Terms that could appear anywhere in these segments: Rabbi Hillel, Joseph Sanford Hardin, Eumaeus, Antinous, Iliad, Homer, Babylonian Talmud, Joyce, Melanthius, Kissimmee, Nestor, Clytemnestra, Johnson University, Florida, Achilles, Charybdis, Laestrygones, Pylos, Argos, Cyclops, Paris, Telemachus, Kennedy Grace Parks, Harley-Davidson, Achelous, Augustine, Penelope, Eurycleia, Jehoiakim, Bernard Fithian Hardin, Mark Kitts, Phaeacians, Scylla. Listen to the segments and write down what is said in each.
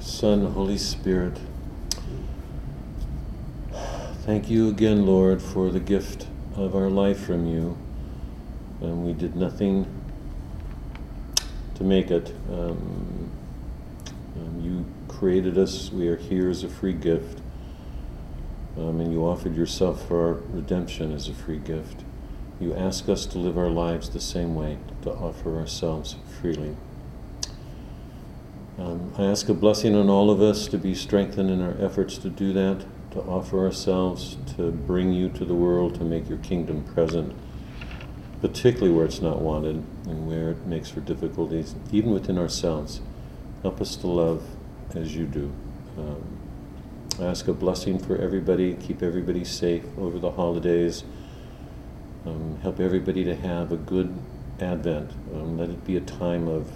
Son, Holy Spirit, thank you again, Lord, for the gift of our life from you. And we did nothing to make it. You created us. We are here as a free gift. And you offered yourself for our redemption as a free gift. You ask us to live our lives the same way, to offer ourselves freely. I ask a blessing on all of us to be strengthened in our efforts to do that, to offer ourselves, to bring you to the world, to make your kingdom present, particularly where it's not wanted and where it makes for difficulties, even within ourselves. Help us to love as you do. I ask a blessing for everybody, keep everybody safe over the holidays. Help everybody to have a good Advent. Let it be a time of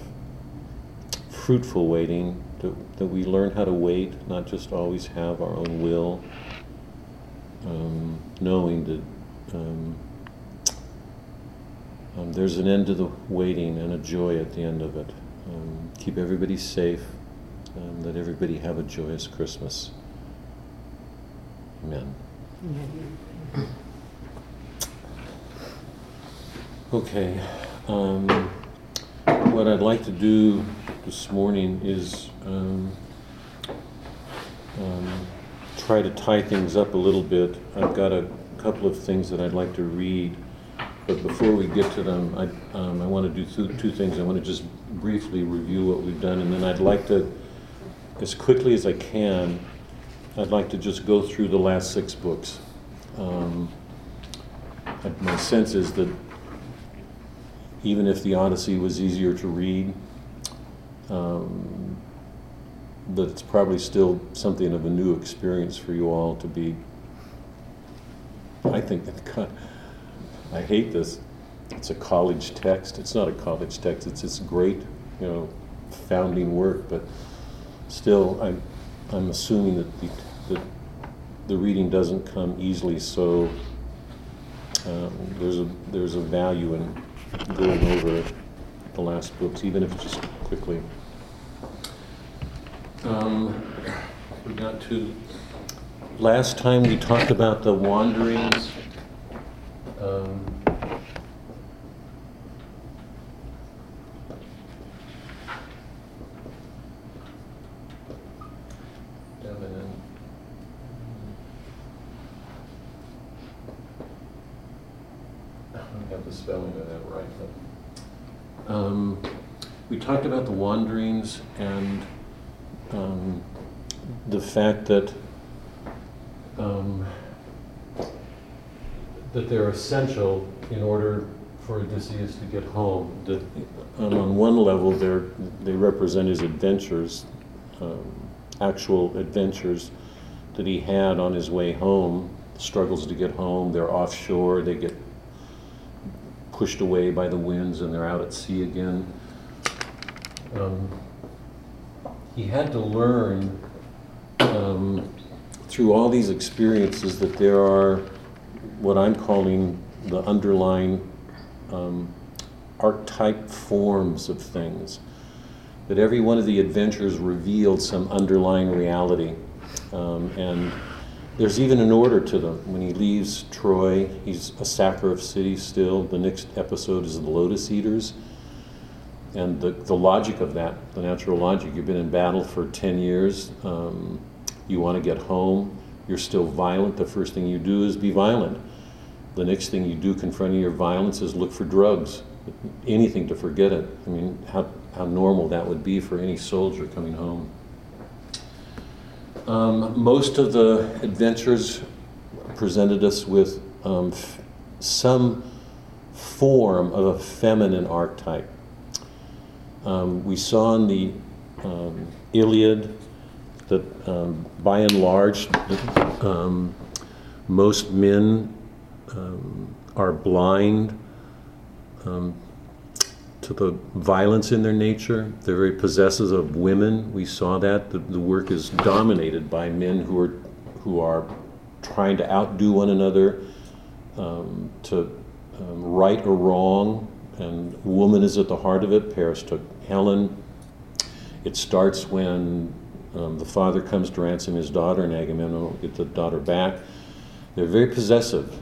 fruitful waiting, that we learn how to wait, not just always have our own will, knowing that there's an end to the waiting and a joy at the end of it. Keep everybody safe, and let everybody have a joyous Christmas. Amen. Amen. Okay, what I'd like to do this morning is try to tie things up a little bit. I've got a couple of things that I'd like to read, but before we get to them, I want to do two things. I want to just briefly review what we've done, and then I'd like to, as quickly as I can, I'd like to just go through the last six books. My sense is that even if the Odyssey was easier to read, that it's probably still something of a new experience for you all to be. I think that, God, I hate this. It's a college text. It's not a college text. It's this great, founding work. But still, I'm assuming that the reading doesn't come easily. So there's a value in going over the last books, even if it's just quickly. We got to, last time we talked about the wanderings. We talked about the wanderings and the fact that that they're essential in order for Odysseus to get home. That on one level, they represent his adventures, actual adventures that he had on his way home. Struggles to get home. They're offshore. They get pushed away by the winds, and they're out at sea again. He had to learn through all these experiences that there are what I'm calling the underlying archetype forms of things, that every one of the adventures revealed some underlying reality, and there's even an order to them. When he leaves Troy, he's a sacker of cities still. The next episode is the Lotus Eaters. And the logic of that, the natural logic, you've been in battle for 10 years, you want to get home, you're still violent, the first thing you do is be violent. The next thing you do confronting your violence is look for drugs, anything to forget it. I mean, how normal that would be for any soldier coming home. Most of the adventures presented us with some form of a feminine archetype. We saw in the Iliad that by and large most men are blind to the violence in their nature. They're very possessive of women. We saw that. The work is dominated by men who are trying to outdo one another, to right or wrong, and woman is at the heart of it. Paris took Helen. It starts when the father comes to ransom his daughter, and Agamemnon will get the daughter back. They're very possessive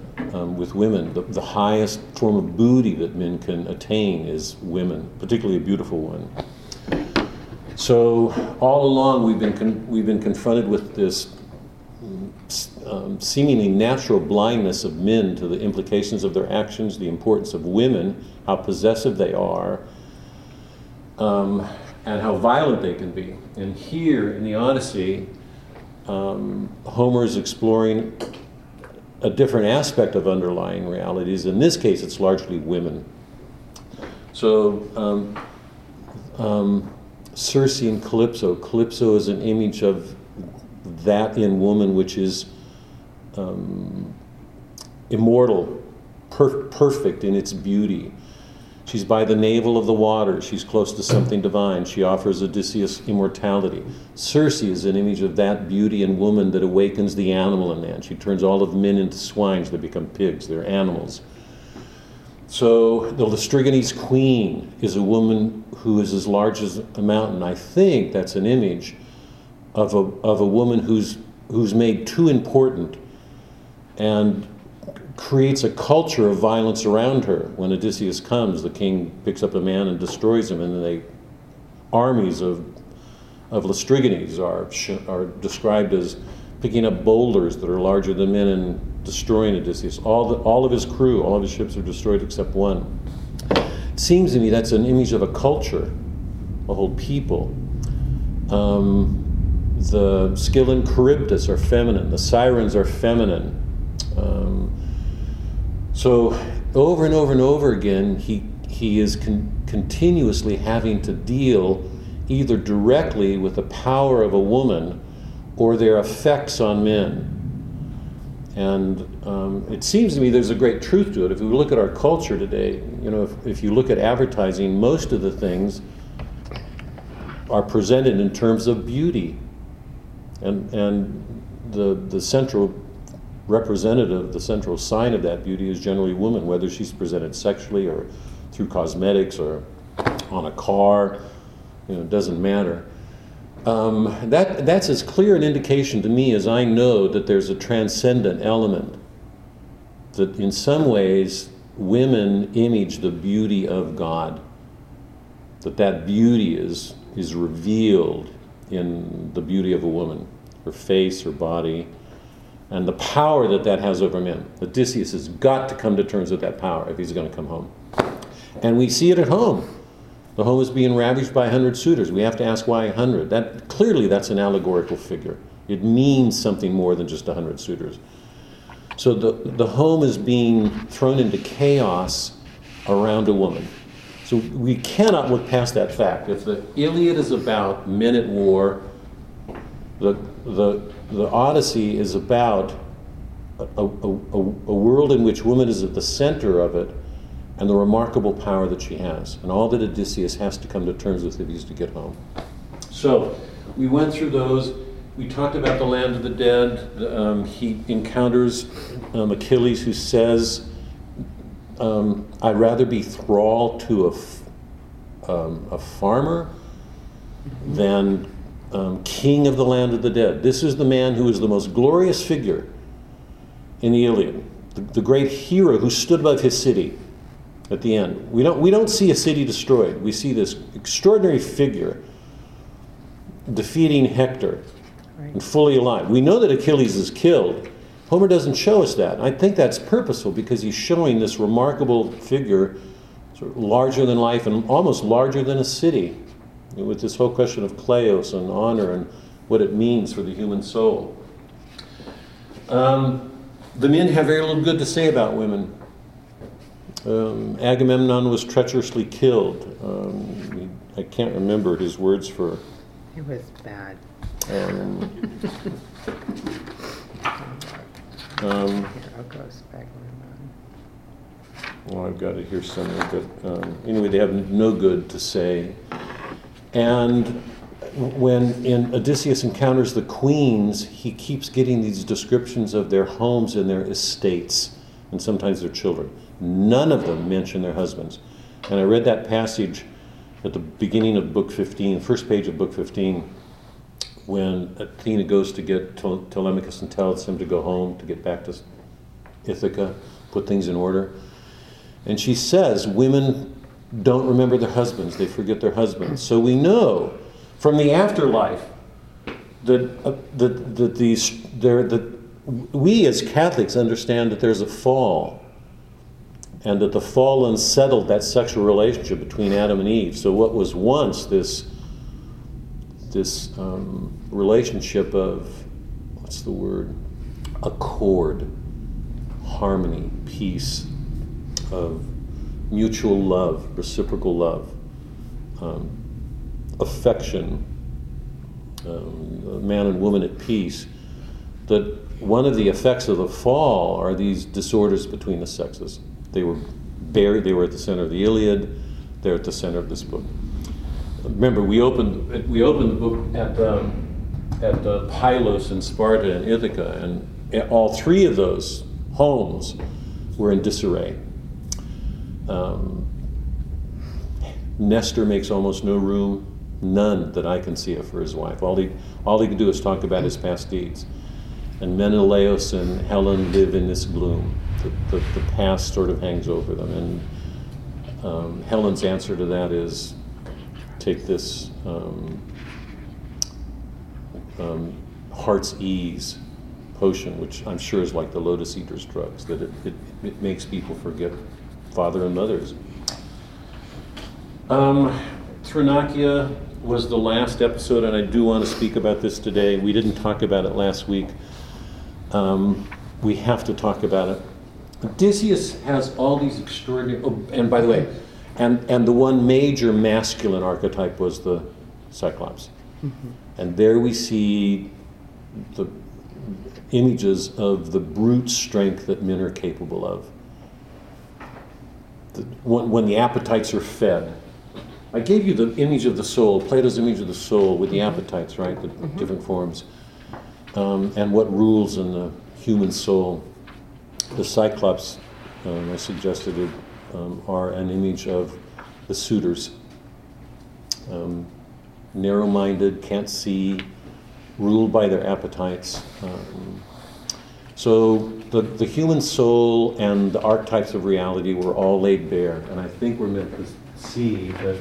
with women. The highest form of booty that men can attain is women, particularly a beautiful one. So all along we've been confronted with this seemingly natural blindness of men to the implications of their actions, the importance of women, how possessive they are, and how violent they can be. And here in the Odyssey, Homer is exploring a different aspect of underlying realities. In this case, it's largely women. So Circe and Calypso. Calypso is an image of that in woman which is immortal, perfect in its beauty. She's by the navel of the water. She's close to something divine. She offers Odysseus immortality. Circe is an image of that beauty in woman that awakens the animal in man. She turns all of men into swines. They become pigs. They're animals. So the Laestrygonian queen is a woman who is as large as a mountain. I think that's an image of a woman who's made too important and creates a culture of violence around her. When Odysseus comes, the king picks up a man and destroys him, and the armies of Laestrygones are described as picking up boulders that are larger than men and destroying Odysseus. All of his crew, all of his ships are destroyed except one. It seems to me that's an image of a culture, a whole people. The Scylla and Charybdis are feminine. The Sirens are feminine. So over and over and over again, he is continuously having to deal either directly with the power of a woman or their effects on men. And it seems to me there's a great truth to it. If we look at our culture today, you know, if you look at advertising, most of the things are presented in terms of beauty. And the central representative, the central sign of that beauty is generally woman, whether she's presented sexually or through cosmetics or on a car, you know, it doesn't matter. That's as clear an indication to me as I know that there's a transcendent element, that in some ways women image the beauty of God, that beauty is revealed in the beauty of a woman, her face, her body, and the power that has over men. Odysseus has got to come to terms with that power if he's going to come home. And we see it at home. The home is being ravaged by 100 suitors. We have to ask why 100. Clearly, that's an allegorical figure. It means something more than just 100 suitors. So the home is being thrown into chaos around a woman. So we cannot look past that fact. If the Iliad is about men at war, the Odyssey is about a world in which woman is at the center of it and the remarkable power that she has, and all that Odysseus has to come to terms with if he's to get home. So we went through those. We talked about the land of the dead. He encounters Achilles, who says, I'd rather be thrall to a farmer than king of the land of the dead. This is the man who is the most glorious figure in the Iliad, the great hero who stood above his city at the end. We don't see a city destroyed. We see this extraordinary figure defeating Hector and fully alive. We know that Achilles is killed. Homer doesn't show us that. I think that's purposeful because he's showing this remarkable figure, sort of larger than life and almost larger than a city, with this whole question of kleos and honor and what it means for the human soul. The men have very little good to say about women. Agamemnon was treacherously killed. I can't remember his words for... It was bad. Here, I'll go back. Well, I've got it here somewhere, but anyway, they have no good to say. And when Odysseus encounters the queens, he keeps getting these descriptions of their homes and their estates, and sometimes their children. None of them mention their husbands. And I read that passage at the beginning of Book 15, first page of Book 15, when Athena goes to get Telemachus and tells him to go home, to get back to Ithaca, put things in order. And she says, women don't remember their husbands, they forget their husbands. So we know from the afterlife that we as Catholics understand that there's a fall, and that the fallen settled that sexual relationship between Adam and Eve. So what was once this relationship of, what's the word, accord, harmony, peace, of mutual love, reciprocal love, affection, man and woman at peace, that one of the effects of the fall are these disorders between the sexes. They were buried, they were at the center of the Iliad, they're at the center of this book. Remember, we opened the book at Pylos and Sparta and Ithaca, and all three of those homes were in disarray. Nestor makes almost no room, none that I can see of for his wife. All he can do is talk about his past deeds. And Menelaus and Helen live in this gloom. The past sort of hangs over them, and Helen's answer to that is, take this heart's ease potion, which I'm sure is like the lotus eater's drugs, that it makes people forget father and mothers. Thrinacia was the last episode, and I do want to speak about this today. We didn't talk about it last week. We have to talk about it. Odysseus has all these extraordinary, and by the way, and the one major masculine archetype was the Cyclops. Mm-hmm. And there we see the images of the brute strength that men are capable of. When the appetites are fed. I gave you the image of the soul, Plato's image of the soul with the appetites, right, the mm-hmm. different forms, and what rules in the human soul. The Cyclops, I suggested it, are an image of the suitors. Narrow-minded, can't see, ruled by their appetites. So the human soul and the archetypes of reality were all laid bare, and I think we're meant to see that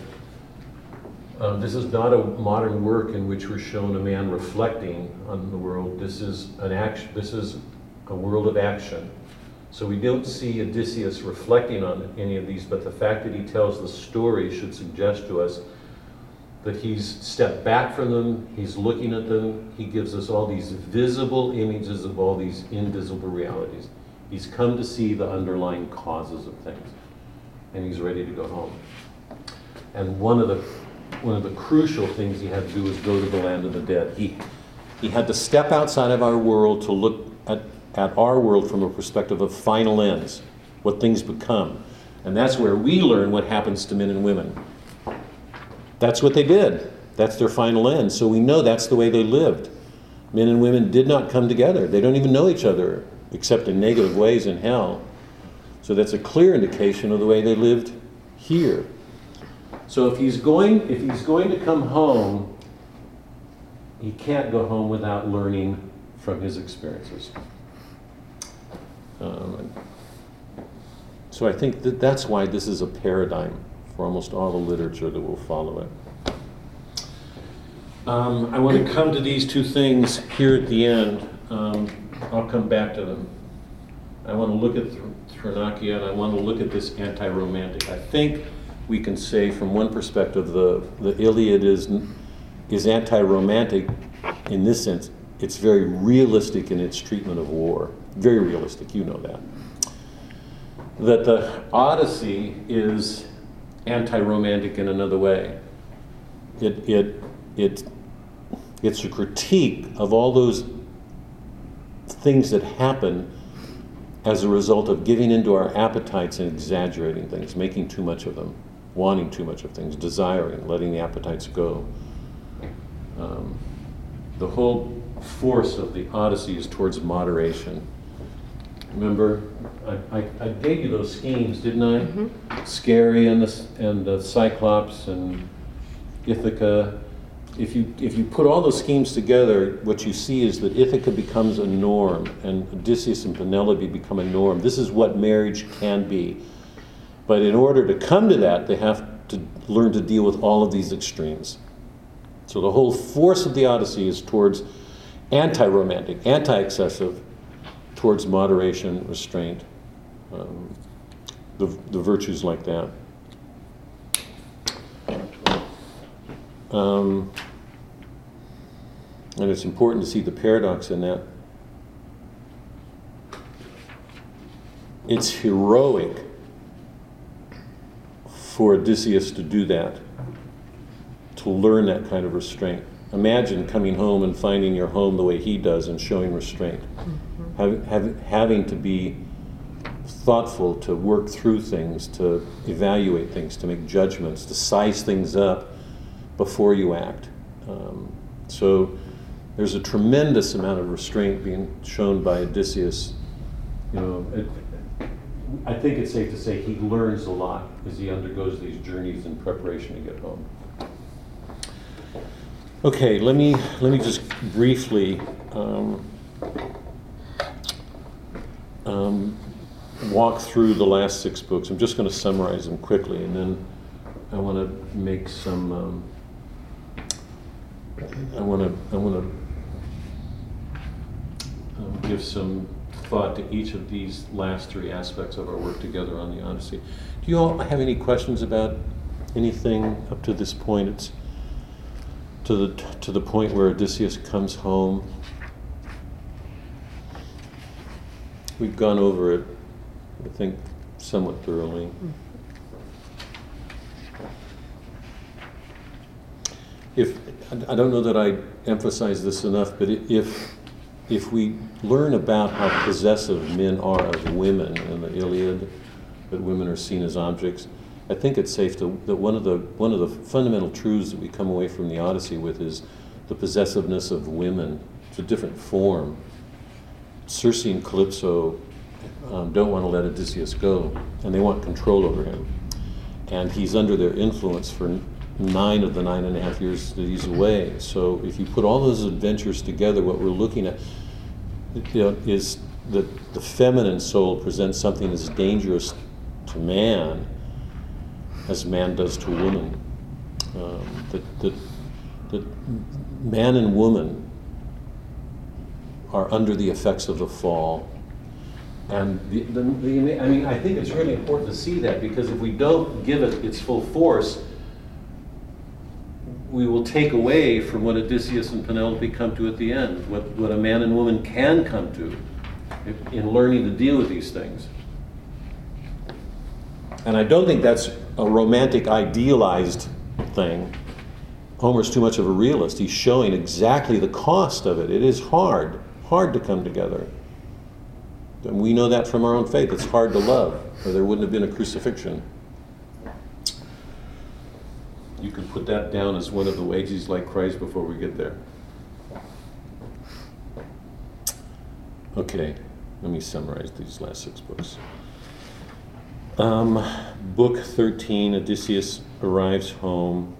this is not a modern work in which we're shown a man reflecting on the world. This is an action. This is a world of action. So we don't see Odysseus reflecting on any of these, but the fact that he tells the story should suggest to us that he's stepped back from them, he's looking at them, he gives us all these visible images of all these invisible realities. He's come to see the underlying causes of things, and he's ready to go home. And one of the crucial things he had to do was go to the land of the dead. He had to step outside of our world to look at our world from a perspective of final ends, what things become. And that's where we learn what happens to men and women. That's what they did. That's their final end. So we know that's the way they lived. Men and women did not come together. They don't even know each other, except in negative ways in hell. So that's a clear indication of the way they lived here. So if he's going to come home, he can't go home without learning from his experiences. So I think that's why this is a paradigm for almost all the literature that will follow it. I want to come to these two things here at the end. I'll come back to them. I want to look at Thrinacia, and I want to look at this anti-romantic. I think we can say from one perspective the Iliad is anti-romantic in this sense. It's very realistic in its treatment of war. Very realistic, you know that. That the Odyssey is anti-romantic in another way. It's a critique of all those things that happen as a result of giving into our appetites and exaggerating things, making too much of them, wanting too much of things, desiring, letting the appetites go. The whole force of the Odyssey is towards moderation. Remember, I gave you those schemes, didn't I? Mm-hmm. Scary and the Cyclops and Ithaca. If you put all those schemes together, what you see is that Ithaca becomes a norm, and Odysseus and Penelope become a norm. This is what marriage can be. But in order to come to that, they have to learn to deal with all of these extremes. So the whole force of the Odyssey is towards anti-romantic, anti-excessive, towards moderation, restraint, the virtues like that. And it's important to see the paradox in that. It's heroic for Odysseus to do that, to learn that kind of restraint. Imagine coming home and finding your home the way he does and showing restraint. Mm-hmm. Having to be thoughtful, to work through things, to evaluate things, to make judgments, to size things up before you act. So there's a tremendous amount of restraint being shown by Odysseus. You know, I think it's safe to say he learns a lot as he undergoes these journeys in preparation to get home. Okay, let me just briefly walk through the last six books. I'm just going to summarize them quickly, and then I want to make some. I want to give some thought to each of these last three aspects of our work together on the Odyssey. Do you all have any questions about anything up to this point? It's to the point where Odysseus comes home. We've gone over it, I think, somewhat thoroughly. If I don't know that I emphasize this enough, but if we learn about how possessive men are of women in the Iliad, that women are seen as objects, I think it's safe to that one of the fundamental truths that we come away from the Odyssey with is the possessiveness of women. It's a different form. Circe and Calypso don't want to let Odysseus go, and they want control over him, and he's under their influence for 9 of the 9.5 years that he's away. So if you put all those adventures together, what we're looking at, you know, is that the feminine soul presents something as dangerous to man as man does to woman. That man and woman are under the effects of the fall. And I mean, I think it's really important to see that, because if we don't give it its full force, we will take away from what Odysseus and Penelope come to at the end, what a man and woman can come to in learning to deal with these things. And I don't think that's a romantic, idealized thing. Homer's too much of a realist. He's showing exactly the cost of it. It is hard, hard to come together. And we know that from our own faith. It's hard to love, or there wouldn't have been a crucifixion. You can put that down as one of the wages like Christ before we get there. Okay, let me summarize these last six books. Book 13, Odysseus arrives home.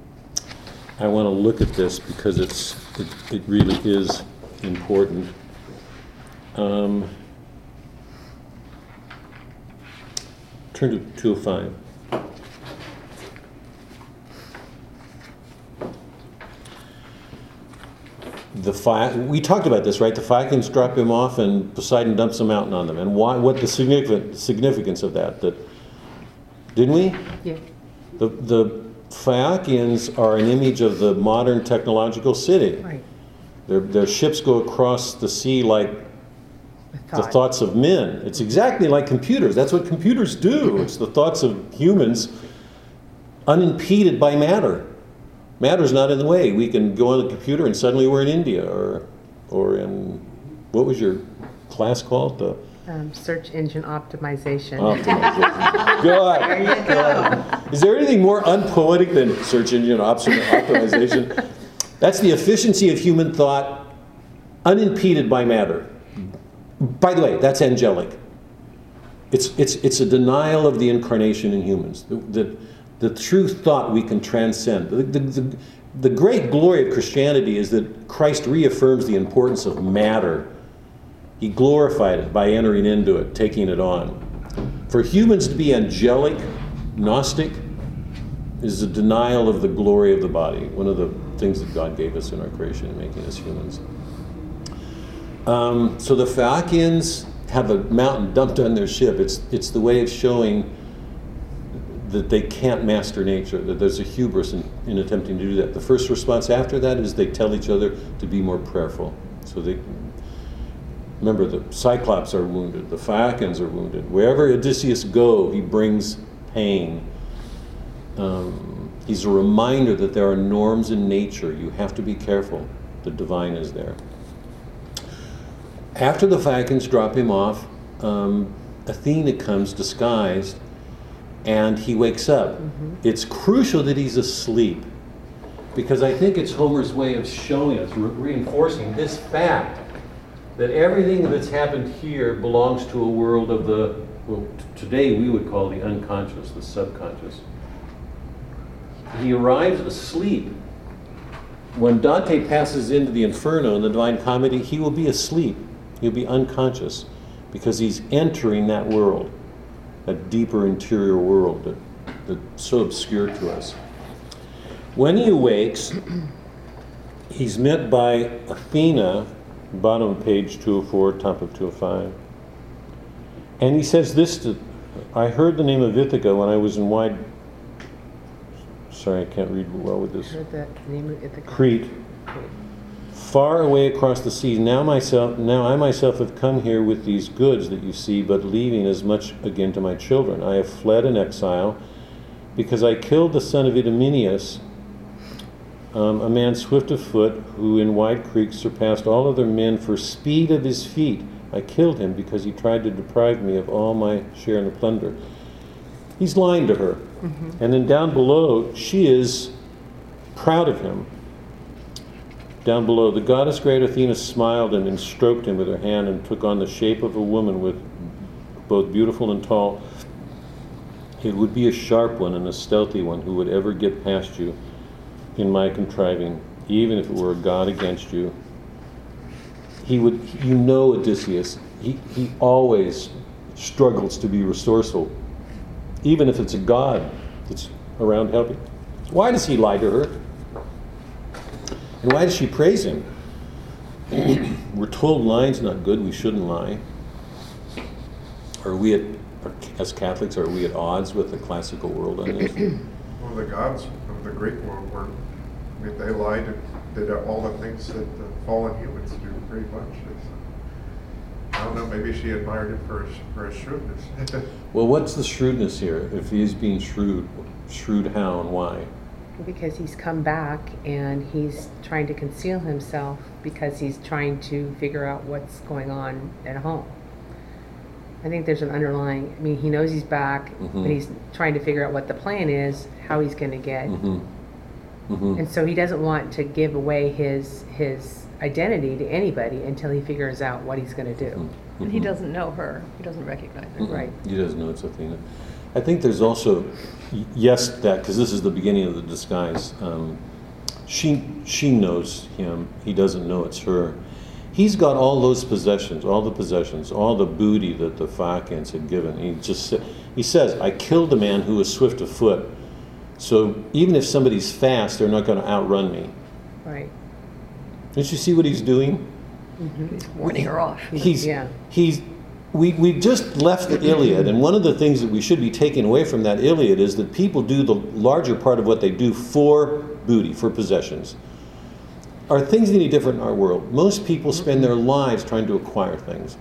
I want to look at this because it really is important. Turn to 205. We talked about this, right? The Phaeacians drop him off, and Poseidon dumps a mountain on them. And why? What the significance of that? That didn't we? Yeah. The Phaeacians are an image of the modern technological city. Right. Their ships go across the sea like the thoughts of men. It's exactly like computers. That's what computers do. It's the thoughts of humans, unimpeded by matter. Matter's not in the way. We can go on the computer and suddenly we're in India, or in, what was your class called? The search engine optimization. God. There you go. Is there anything more unpoetic than search engine optimization? That's the efficiency of human thought, unimpeded by matter. By the way, that's angelic. It's a denial of the incarnation in humans. The true thought we can transcend. The great glory of Christianity is that Christ reaffirms the importance of matter. He glorified it by entering into it, taking it on. For humans to be angelic, Gnostic, is a denial of the glory of the body, one of the things that God gave us in our creation in making us humans. So the Phaeacians have a mountain dumped on their ship. It's the way of showing that they can't master nature, that there's a hubris in attempting to do that. The first response after that is they tell each other to be more prayerful. So they, remember, the Cyclops are wounded, the Phaeacians are wounded. Wherever Odysseus goes, he brings pain. He's a reminder that there are norms in nature. You have to be careful. The divine is there. After the Phaeacians drop him off, Athena comes disguised, and he wakes up. Mm-hmm. It's crucial that he's asleep, because I think it's Homer's way of showing us, reinforcing this fact, that everything that's happened here belongs to a world of the, well, today we would call the unconscious, the subconscious. He arrives asleep. When Dante passes into the Inferno in the Divine Comedy, he will be asleep. He'll be unconscious, because he's entering that world, that deeper interior world that's so obscure to us. When he awakes, he's met by Athena, bottom of page 204, top of 205. And he says this to, I heard the name of Ithaca when I was in wide, sorry, I can't read well with this. I heard that name of Ithaca. Crete. Far away across the sea, now I myself have come here with these goods that you see, but leaving as much again to my children. I have fled in exile, because I killed the son of Eumaeus, a man swift of foot, who in wide creeks surpassed all other men for speed of his feet. I killed him because he tried to deprive me of all my share in the plunder. He's lying to her. Mm-hmm. And then down below, she is proud of him. Down below, the goddess great Athena smiled and stroked him with her hand and took on the shape of a woman with both beautiful and tall. It would be a sharp one and a stealthy one who would ever get past you in my contriving, even if it were a god against you. He would, you know Odysseus, he always struggles to be resourceful, even if it's a god that's around helping. Why does he lie to her? And why does she praise him? We're told lying's not good, we shouldn't lie. Are we, as Catholics, are we at odds with the classical world on this? Well, the gods of the Greek world were, I mean, they lied and did all the things that the fallen humans do pretty much. I don't know, maybe she admired him for his shrewdness. Well, what's the shrewdness here? If he's being shrewd how and why? Because he's come back and he's trying to conceal himself because he's trying to figure out what's going on at home. I think there's an underlying, I mean, he knows he's back, mm-hmm. but he's trying to figure out what the plan is, how he's going to get. Mm-hmm. Mm-hmm. And so he doesn't want to give away his identity to anybody until he figures out what he's going to do. Mm-hmm. And he doesn't know her. He doesn't recognize her, mm-hmm. right? He doesn't know it's Athena. I think there's also, yes, that, because this is the beginning of the disguise. She knows him. He doesn't know it's her. He's got all those possessions, all the booty that the Phaeacians had given. He says, I killed a man who was swift of foot. So even if somebody's fast, they're not going to outrun me. Right. Don't you see what he's doing? Mm-hmm. He's warning her off. We've just left the Iliad, and one of the things that we should be taking away from that Iliad is that people do the larger part of what they do for booty, for possessions. Are things any different in our world? Most people spend their lives trying to acquire things.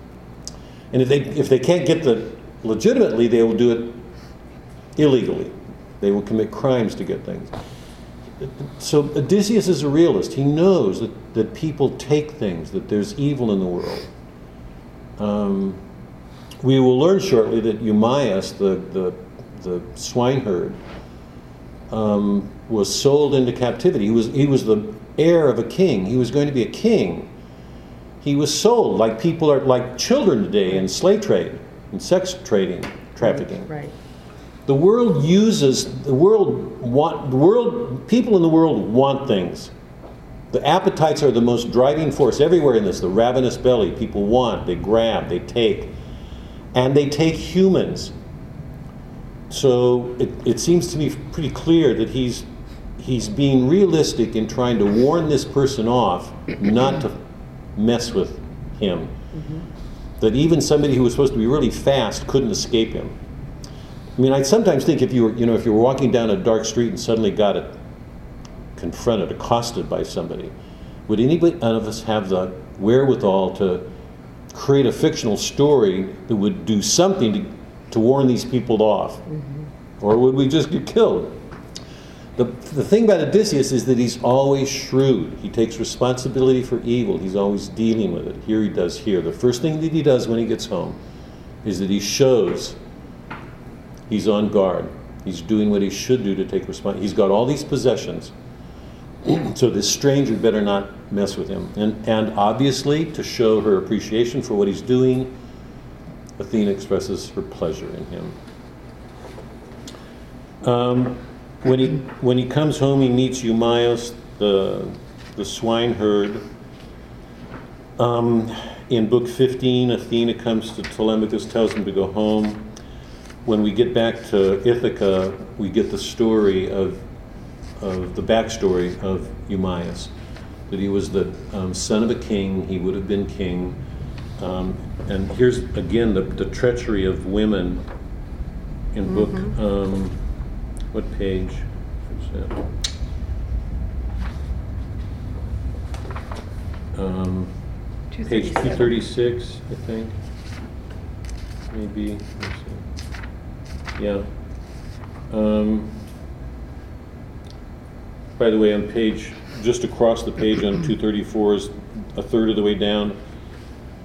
And if they can't get them legitimately, they will do it illegally. They will commit crimes to get things. So Odysseus is a realist. He knows that people take things, that there's evil in the world. We will learn shortly that Eumaeus, the swineherd, was sold into captivity. He was the heir of a king. He was going to be a king. He was sold like people are, like children today in slave trade. in sex trafficking. Right. The world uses, people in the world want things. The appetites are the most driving force everywhere in this. The ravenous belly, people want, they grab, they take. And they take humans. So it seems to me pretty clear that he's being realistic in trying to warn this person off not to mess with him. Mm-hmm. That even somebody who was supposed to be really fast couldn't escape him. I mean, I sometimes think if you were walking down a dark street and suddenly got confronted, accosted by somebody, would anybody of us have the wherewithal to create a fictional story that would do something to warn these people off? Mm-hmm. Or would we just get killed? The thing about Odysseus is that he's always shrewd. He takes responsibility for evil. He's always dealing with it. Here he does here. The first thing that he does when he gets home is that he shows he's on guard. He's doing what he should do to take responsibility. He's got all these possessions, so this stranger better not mess with him. And obviously, to show her appreciation for what he's doing, Athena expresses her pleasure in him. When he comes home, he meets Eumaeus, the swineherd. In book 15, Athena comes to Telemachus, tells him to go home. When we get back to Ithaca, we get the story of the backstory of Eumaeus, that he was the son of a king. He would have been king. And here's again the treachery of women in book. What page is that? Page 236, I think. Maybe. Yeah. By the way, on page, just across the page on 234 is a third of the way down.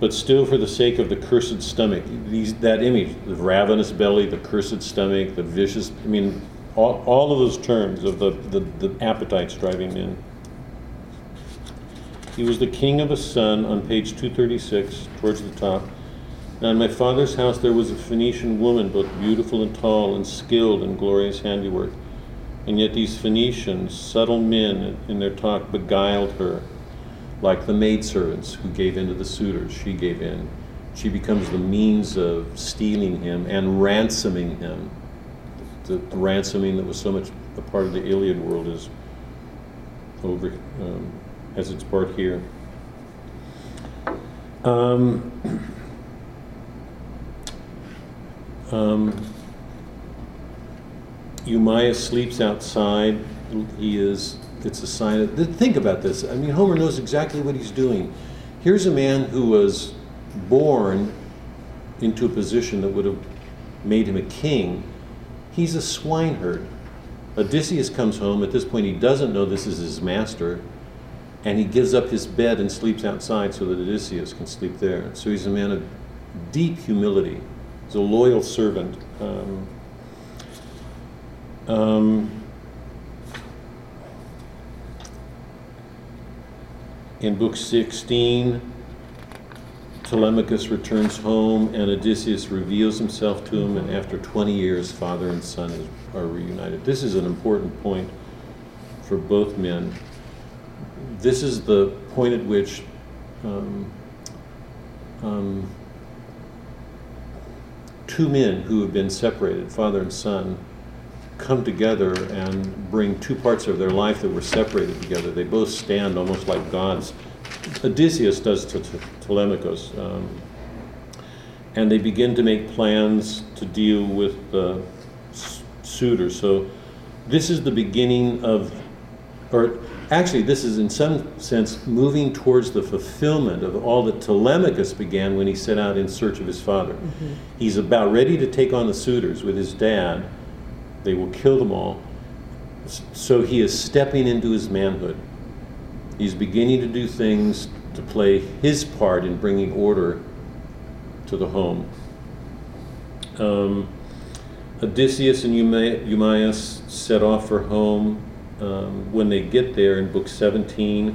But still, for the sake of the cursed stomach, that image, the ravenous belly, the cursed stomach, the vicious, I mean, all of those terms of the appetites driving in. He was the king of a son on page 236, towards the top. Now in my father's house there was a Phoenician woman, both beautiful and tall, and skilled in glorious handiwork. And yet these Phoenicians, subtle men in their talk, beguiled her, like the maidservants who gave in to the suitors. She gave in. She becomes the means of stealing him and ransoming him. The ransoming that was so much a part of the Iliad world is over, has its part here. Eumaeus sleeps outside. It's a sign of, think about this. I mean, Homer knows exactly what he's doing. Here's a man who was born into a position that would have made him a king. He's a swineherd. Odysseus comes home. At this point, he doesn't know this is his master, and he gives up his bed and sleeps outside so that Odysseus can sleep there. So he's a man of deep humility. He's a loyal servant. In book 16, Telemachus returns home, and Odysseus reveals himself to him, and after 20 years, father and son are reunited. This is an important point for both men. This is the point at which two men who have been separated, father and son, come together and bring two parts of their life that were separated together. They both stand almost like gods. Odysseus does to Telemachus. And they begin to make plans to deal with the suitor. So this is the beginning of, or actually this is in some sense moving towards the fulfillment of all that Telemachus began when he set out in search of his father. Mm-hmm. He's about ready to take on the suitors with his dad. They will kill them all. So he is stepping into his manhood. He's beginning to do things to play his part in bringing order to the home. Odysseus and Eumaeus set off for home. When they get there in book 17,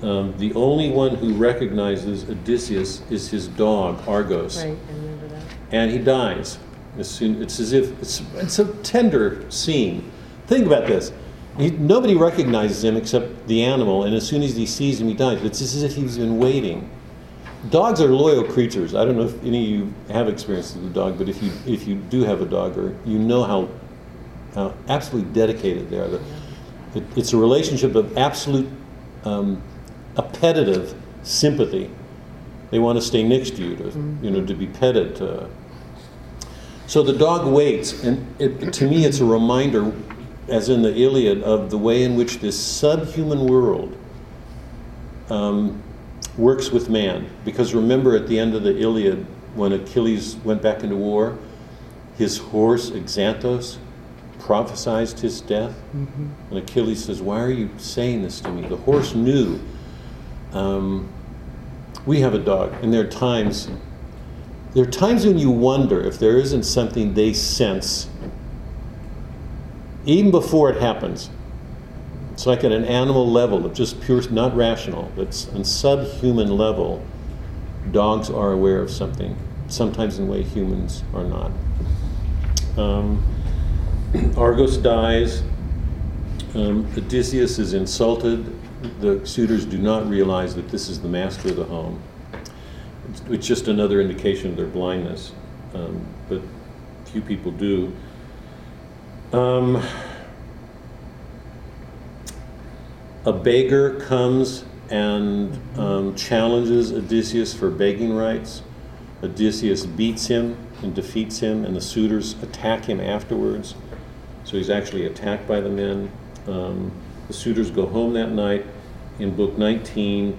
the only one who recognizes Odysseus is his dog, Argos. Right, I remember that. and he dies. It's as if it's a tender scene. Think about this. Nobody recognizes him except the animal, and as soon as he sees him, he dies. It's as if he's been waiting. Dogs are loyal creatures. I don't know if any of you have experiences with a dog, but if you do have a dog, or you know how absolutely dedicated they are. It's a relationship of absolute appetitive sympathy. They want to stay next to you, to be petted. So the dog waits, and to me it's a reminder, as in the Iliad, of the way in which this subhuman world works with man. Because remember, at the end of the Iliad, when Achilles went back into war, his horse Xanthos prophesied his death. Mm-hmm. And Achilles says, "Why are you saying this to me?" The horse knew. We have a dog, and there are times when you wonder if there isn't something they sense even before it happens. It's like at an animal level, of just pure, not rational, but on subhuman level, dogs are aware of something, sometimes in a way humans are not. Argos dies. Odysseus is insulted. The suitors do not realize that this is the master of the home. It's just another indication of their blindness, but few people do. A beggar comes and challenges Odysseus for begging rights. Odysseus beats him and defeats him, and the suitors attack him afterwards. So he's actually attacked by the men. The suitors go home that night. In Book 19,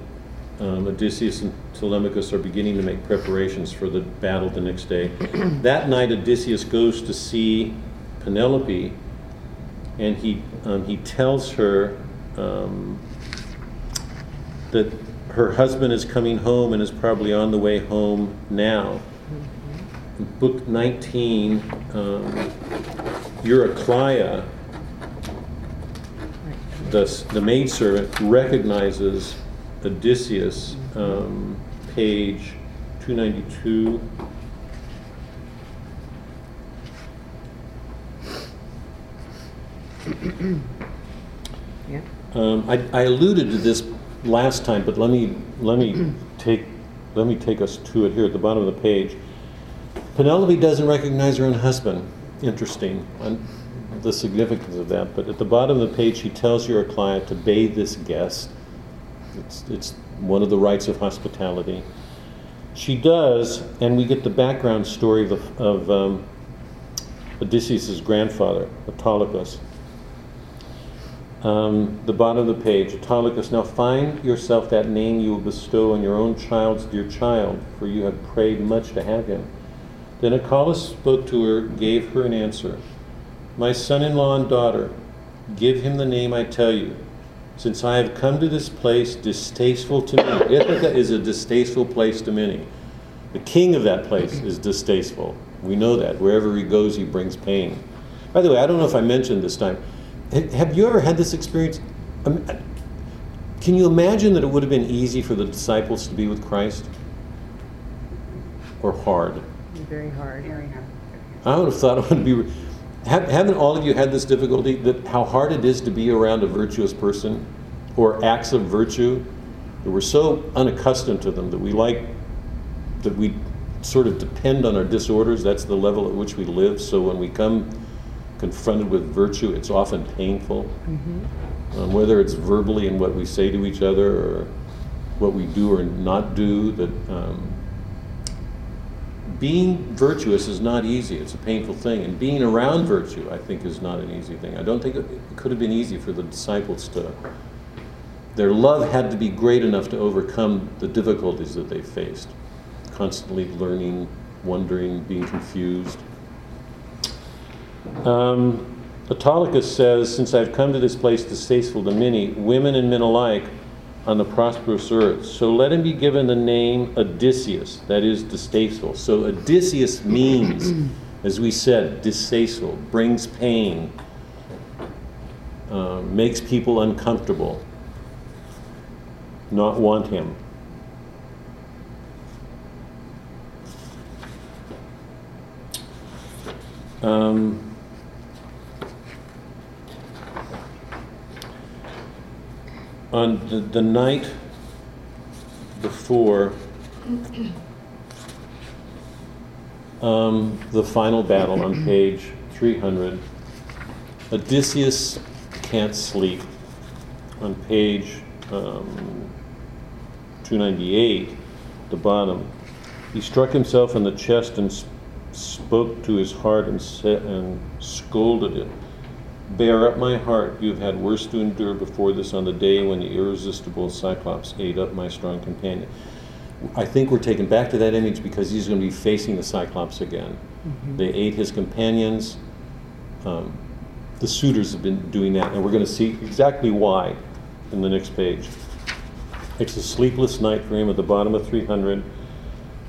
Odysseus and Telemachus are beginning to make preparations for the battle the next day. That night, Odysseus goes to see Penelope, and he tells her that her husband is coming home and is probably on the way home now. In Book 19, Eurycleia, the maidservant, recognizes Odysseus, page 292. Yeah. I alluded to this last time, but let me take us to it here at the bottom of the page. Penelope doesn't recognize her own husband. Interesting, the significance of that. But at the bottom of the page, she tells Eurycleia to bathe this guest. It's one of the rites of hospitality. She does, and we get the background story of Odysseus' grandfather, Autolycus. The bottom of the page, Autolycus, now find yourself that name you will bestow on your own child's dear child, for you have prayed much to have him. Then Achelous spoke to her, gave her an answer. My son-in-law and daughter, give him the name I tell you. Since I have come to this place distasteful to many. Ithaca is a distasteful place to many. The king of that place is distasteful. We know that. Wherever he goes, he brings pain. By the way, I don't know if I mentioned this time. Have you ever had this experience? Can you imagine that it would have been easy for the disciples to be with Christ? Or hard? Very hard. Very hard. I would have thought it would be... Haven't all of you had this difficulty, that how hard it is to be around a virtuous person or acts of virtue? That we're so unaccustomed to them that we sort of depend on our disorders. That's the level at which we live. So when we come confronted with virtue, it's often painful. Mm-hmm. Whether it's verbally in what we say to each other or what we do or not do, that being virtuous is not easy. It's a painful thing. And being around virtue, I think, is not an easy thing. I don't think it could have been easy for the disciples to... Their love had to be great enough to overcome the difficulties that they faced. Constantly learning, wondering, being confused. Autolycus says, since I've come to this place distasteful to many, women and men alike, on the prosperous earth. So let him be given the name Odysseus, that is distasteful. So Odysseus means, as we said, distasteful, brings pain, makes people uncomfortable, not want him. On the night before the final battle, on page 300, Odysseus can't sleep. On page 298, the bottom, he struck himself in the chest and spoke to his heart and scolded it. Bear up, my heart, you have had worse to endure before this, on the day when the irresistible Cyclops ate up my strong companion. I think we're taken back to that image because he's going to be facing the Cyclops again. Mm-hmm. They ate his companions. The suitors have been doing that, and we're going to see exactly why in the next page. It's a sleepless night for him at the bottom of 300.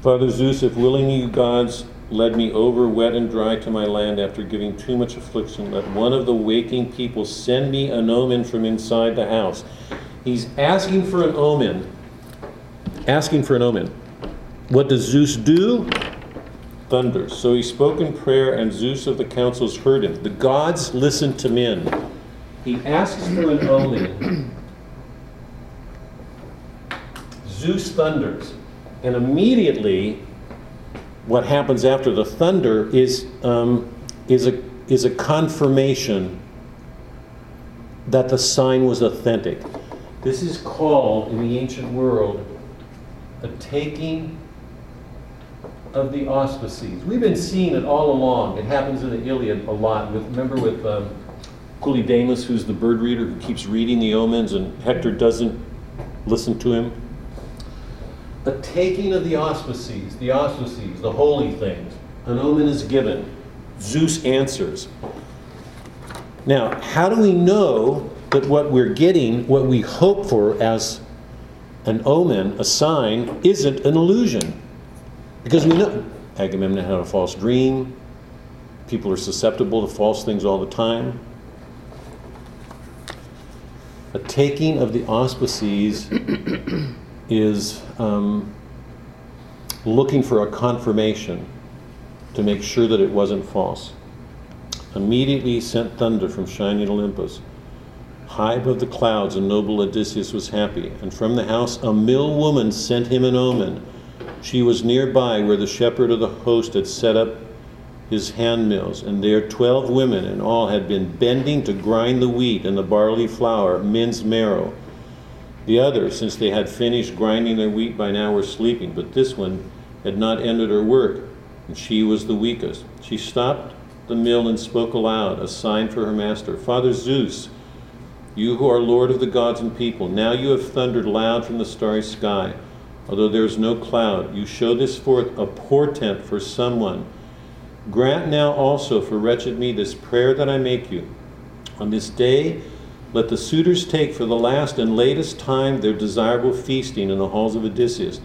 Father Zeus, if willing you gods led me over wet and dry to my land after giving too much affliction, let one of the waking people send me an omen from inside the house. He's asking for an omen. Asking for an omen. What does Zeus do? Thunder. So he spoke in prayer, and Zeus of the councils heard him. The gods listen to men. He asks for an omen. Zeus thunders, and immediately what happens after the thunder is a confirmation that the sign was authentic. This is called, in the ancient world, the taking of the auspices. We've been seeing it all along. It happens in the Iliad a lot. Remember with Polydamas, who's the bird reader who keeps reading the omens, and Hector doesn't listen to him. The taking of the auspices, the holy things. An omen is given. Zeus answers. Now, how do we know that what we're getting, what we hope for as an omen, a sign, isn't an illusion? Because we know Agamemnon had a false dream. People are susceptible to false things all the time. The taking of the auspices is looking for a confirmation to make sure that it wasn't false. Immediately he sent thunder from shining Olympus. High above the clouds, and noble Odysseus was happy. And from the house a mill woman sent him an omen. She was nearby where the shepherd of the host had set up his handmills, and there 12 women, and all had been bending to grind the wheat and the barley flour, men's marrow. The others, since they had finished grinding their wheat by now, were sleeping, but this one had not ended her work, and she was the weakest. She stopped the mill and spoke aloud, a sign for her master. Father Zeus, you who are Lord of the gods and people, now you have thundered loud from the starry sky. Although there is no cloud, you show this forth a portent for someone. Grant now also for wretched me this prayer that I make you. On this day, let the suitors take for the last and latest time their desirable feasting in the halls of Odysseus.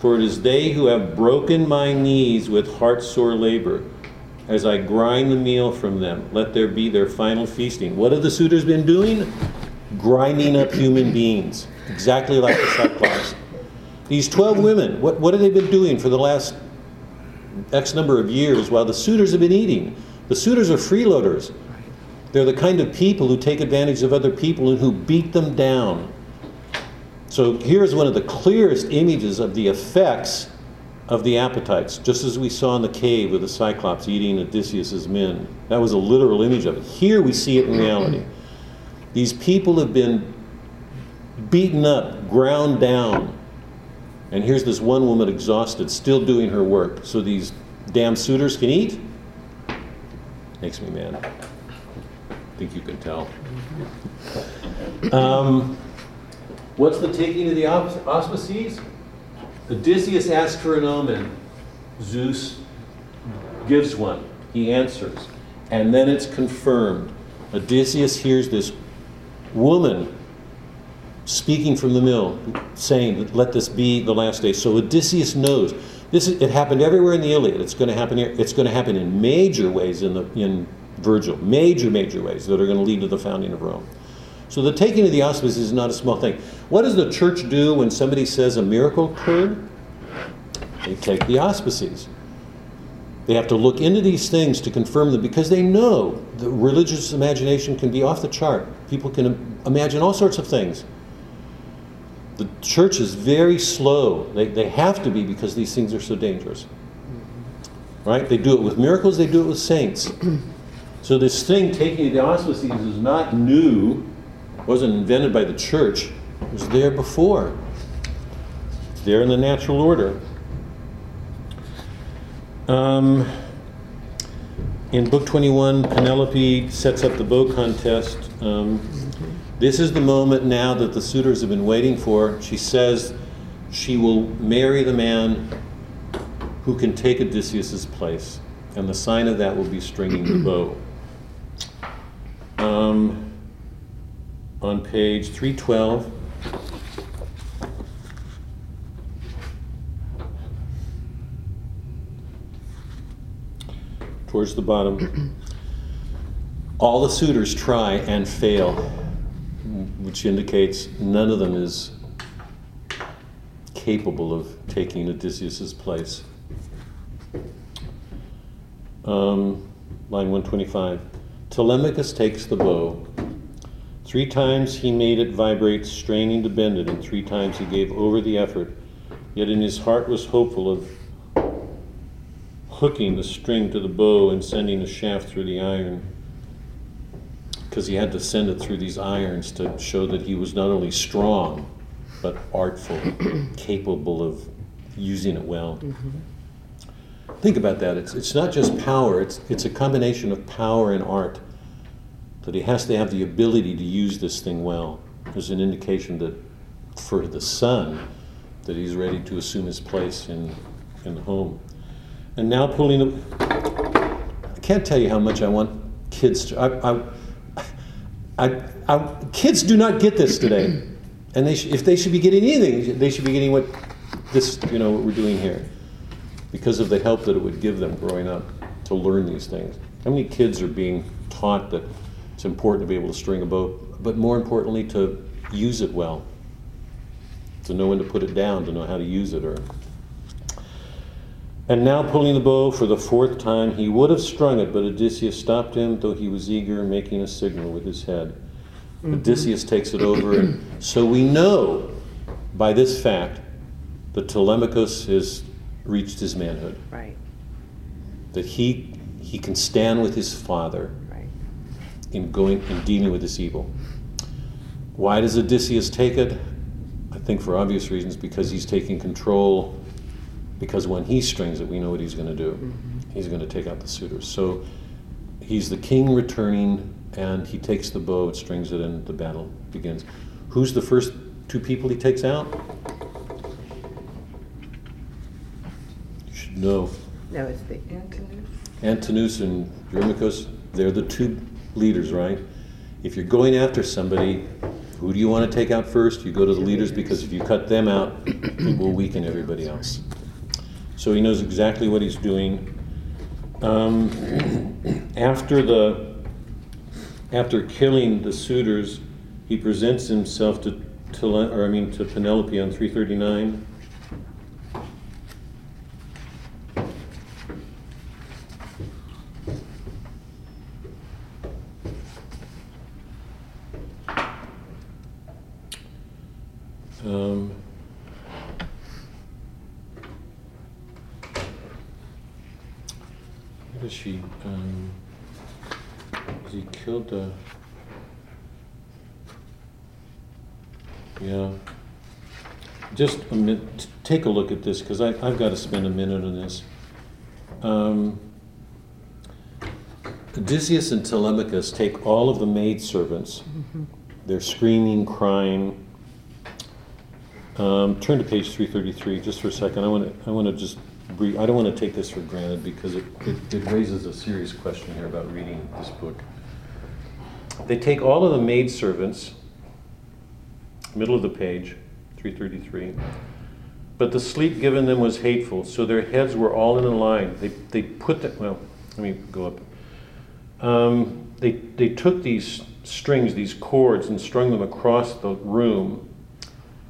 For it is they who have broken my knees with heart-sore labor. As I grind the meal from them, let there be their final feasting. What have the suitors been doing? Grinding up human beings, exactly like the Cyclops. These 12 women, what have they been doing for the last X number of years while the suitors have been eating? The suitors are freeloaders. They're the kind of people who take advantage of other people and who beat them down. So here's one of the clearest images of the effects of the appetites, just as we saw in the cave with the Cyclops eating Odysseus's men. That was a literal image of it. Here we see it in reality. These people have been beaten up, ground down. And here's this one woman exhausted, still doing her work. So these damn suitors can eat? Makes me mad. I think you can tell. What's the taking of the auspices? Odysseus asks for an omen. Zeus gives one. He answers. And then it's confirmed. Odysseus hears this woman speaking from the mill, saying, let this be the last day. So Odysseus knows. It happened everywhere in the Iliad. It's going to happen here. It's going to happen in major ways in Virgil, major ways that are going to lead to the founding of Rome. So the taking of the auspices is not a small thing. What does the church do when somebody says a miracle occurred? They take the auspices. They have to look into these things to confirm them, because they know the religious imagination can be off the chart. People can imagine all sorts of things. The church is very slow. They have to be, because these things are so dangerous. Right? They do it with miracles, they do it with saints. So this thing, taking the auspices, is not new. It wasn't invented by the church. It was there before. It's there in the natural order. In Book 21, Penelope sets up the bow contest. This is the moment now that the suitors have been waiting for. She says she will marry the man who can take Odysseus's place, and the sign of that will be stringing the bow. On page 312, towards the bottom, all the suitors try and fail, which indicates none of them is capable of taking Odysseus's place. Line 125, Telemachus takes the bow. 3 times he made it vibrate, straining to bend it, and 3 times he gave over the effort, yet in his heart was hopeful of hooking the string to the bow and sending the shaft through the iron, because he had to send it through these irons to show that he was not only strong, but artful, capable of using it well. Think about that. It's not just power, it's a combination of power and art. That he has to have the ability to use this thing well. There's an indication that for the son, that he's ready to assume his place in the home. And now pulling up, I can't tell you how much I want kids to, kids do not get this today. And they if they should be getting anything, they should be getting what this, you know, what we're doing here, because of the help that it would give them growing up to learn these things. How many kids are being taught that it's important to be able to string a bow, but more importantly, to use it well, to know when to put it down, to know how to use it. And now pulling the bow for the 4th time, he would have strung it, but Odysseus stopped him, though he was eager, making a signal with his head. Odysseus takes it over, and so we know by this fact that Telemachus has reached his manhood. Right. That he can stand with his father in dealing with this evil. Why does Odysseus take it? I think for obvious reasons, because he's taking control, because when he strings it, we know what he's going to do. He's going to take out the suitors. So he's the king returning, and he takes the bow and strings it, and the battle begins. Who's the first 2 people he takes out? You should know. No, it's the Antinous. Antinous and Eurymachus, they're the 2 leaders, right? If you're going after somebody, who do you want to take out first? You go to the leaders, because if you cut them out, it will weaken everybody else. So he knows exactly what he's doing. After killing the suitors, he presents himself to Penelope on 339. He killed the... Yeah. Just a minute. Take a look at this, because I've got to spend a minute on this. Odysseus and Telemachus take all of the maidservants. They're screaming, crying. Turn to page 333 just for a second. I want to just brief. I don't want to take this for granted, because it raises a serious question here about reading this book. They take all of the maidservants, middle of the page, 333, but the sleep given them was hateful, so their heads were all in a line. They put that, well, let me go up. They took these strings, these cords, and strung them across the room,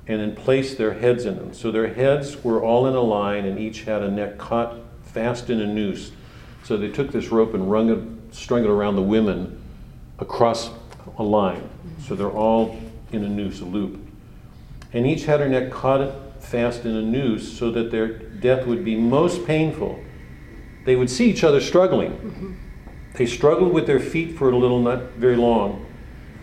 and then placed their heads in them. So their heads were all in a line, and each had a neck caught fast in a noose. So they took this rope and strung it around the women across a line. So they're all in a noose, a loop. And each had her neck caught fast in a noose so that their death would be most painful. They would see each other struggling. Mm-hmm. They struggled with their feet for a little, not very long.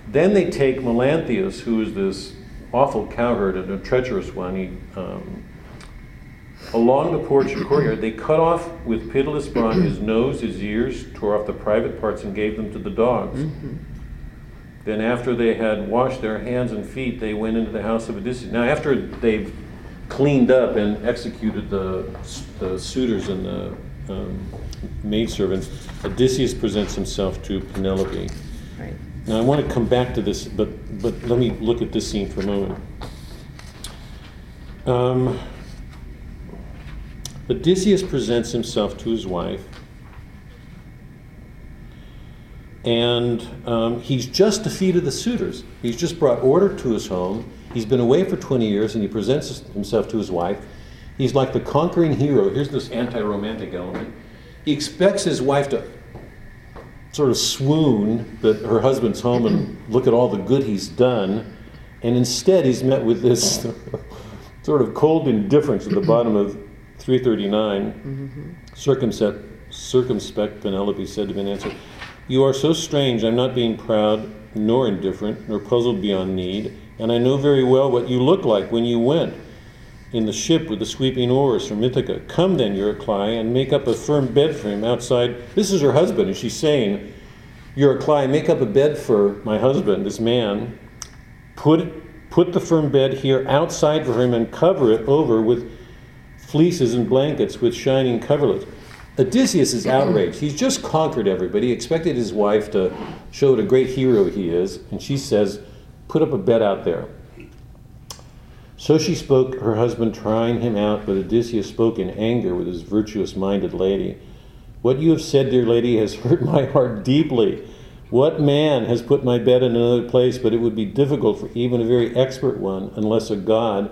Then they take Melanthius, who is this awful cowherd and a treacherous one. He, along the porch and courtyard, they cut off with pitiless brawn his nose, his ears, tore off the private parts and gave them to the dogs. Mm-hmm. Then after they had washed their hands and feet, they went into the house of Odysseus. Now after they've cleaned up and executed the suitors and the maidservants, Odysseus presents himself to Penelope. Right. Now I want to come back to this, but let me look at this scene for a moment. Odysseus presents himself to his wife, and he's just defeated the suitors. He's just brought order to his home. He's been away for 20 years, and he presents himself to his wife. He's like the conquering hero. Here's this anti-romantic element. He expects his wife to sort of swoon that her husband's home and look at all the good he's done, and instead he's met with this sort of cold indifference at the bottom of 339. Mm-hmm. Circumspect Penelope said to him in answer, "You are so strange, I'm not being proud, nor indifferent, nor puzzled beyond need, and I know very well what you looked like when you went in the ship with the sweeping oars from Ithaca. Come then, Eurycleia, and make up a firm bed for him outside." This is her husband, and she's saying, "Eurycleia, make up a bed for my husband, this man. Put the firm bed here outside for him and cover it over with fleeces and blankets with shining coverlets." Odysseus is outraged. He's just conquered everybody. He expected his wife to show what a great hero he is, and she says, "Put up a bed out there." So she spoke, her husband trying him out, but Odysseus spoke in anger with his virtuous-minded lady. "What you have said, dear lady, has hurt my heart deeply. What man has put my bed in another place? But it would be difficult for even a very expert one, unless a god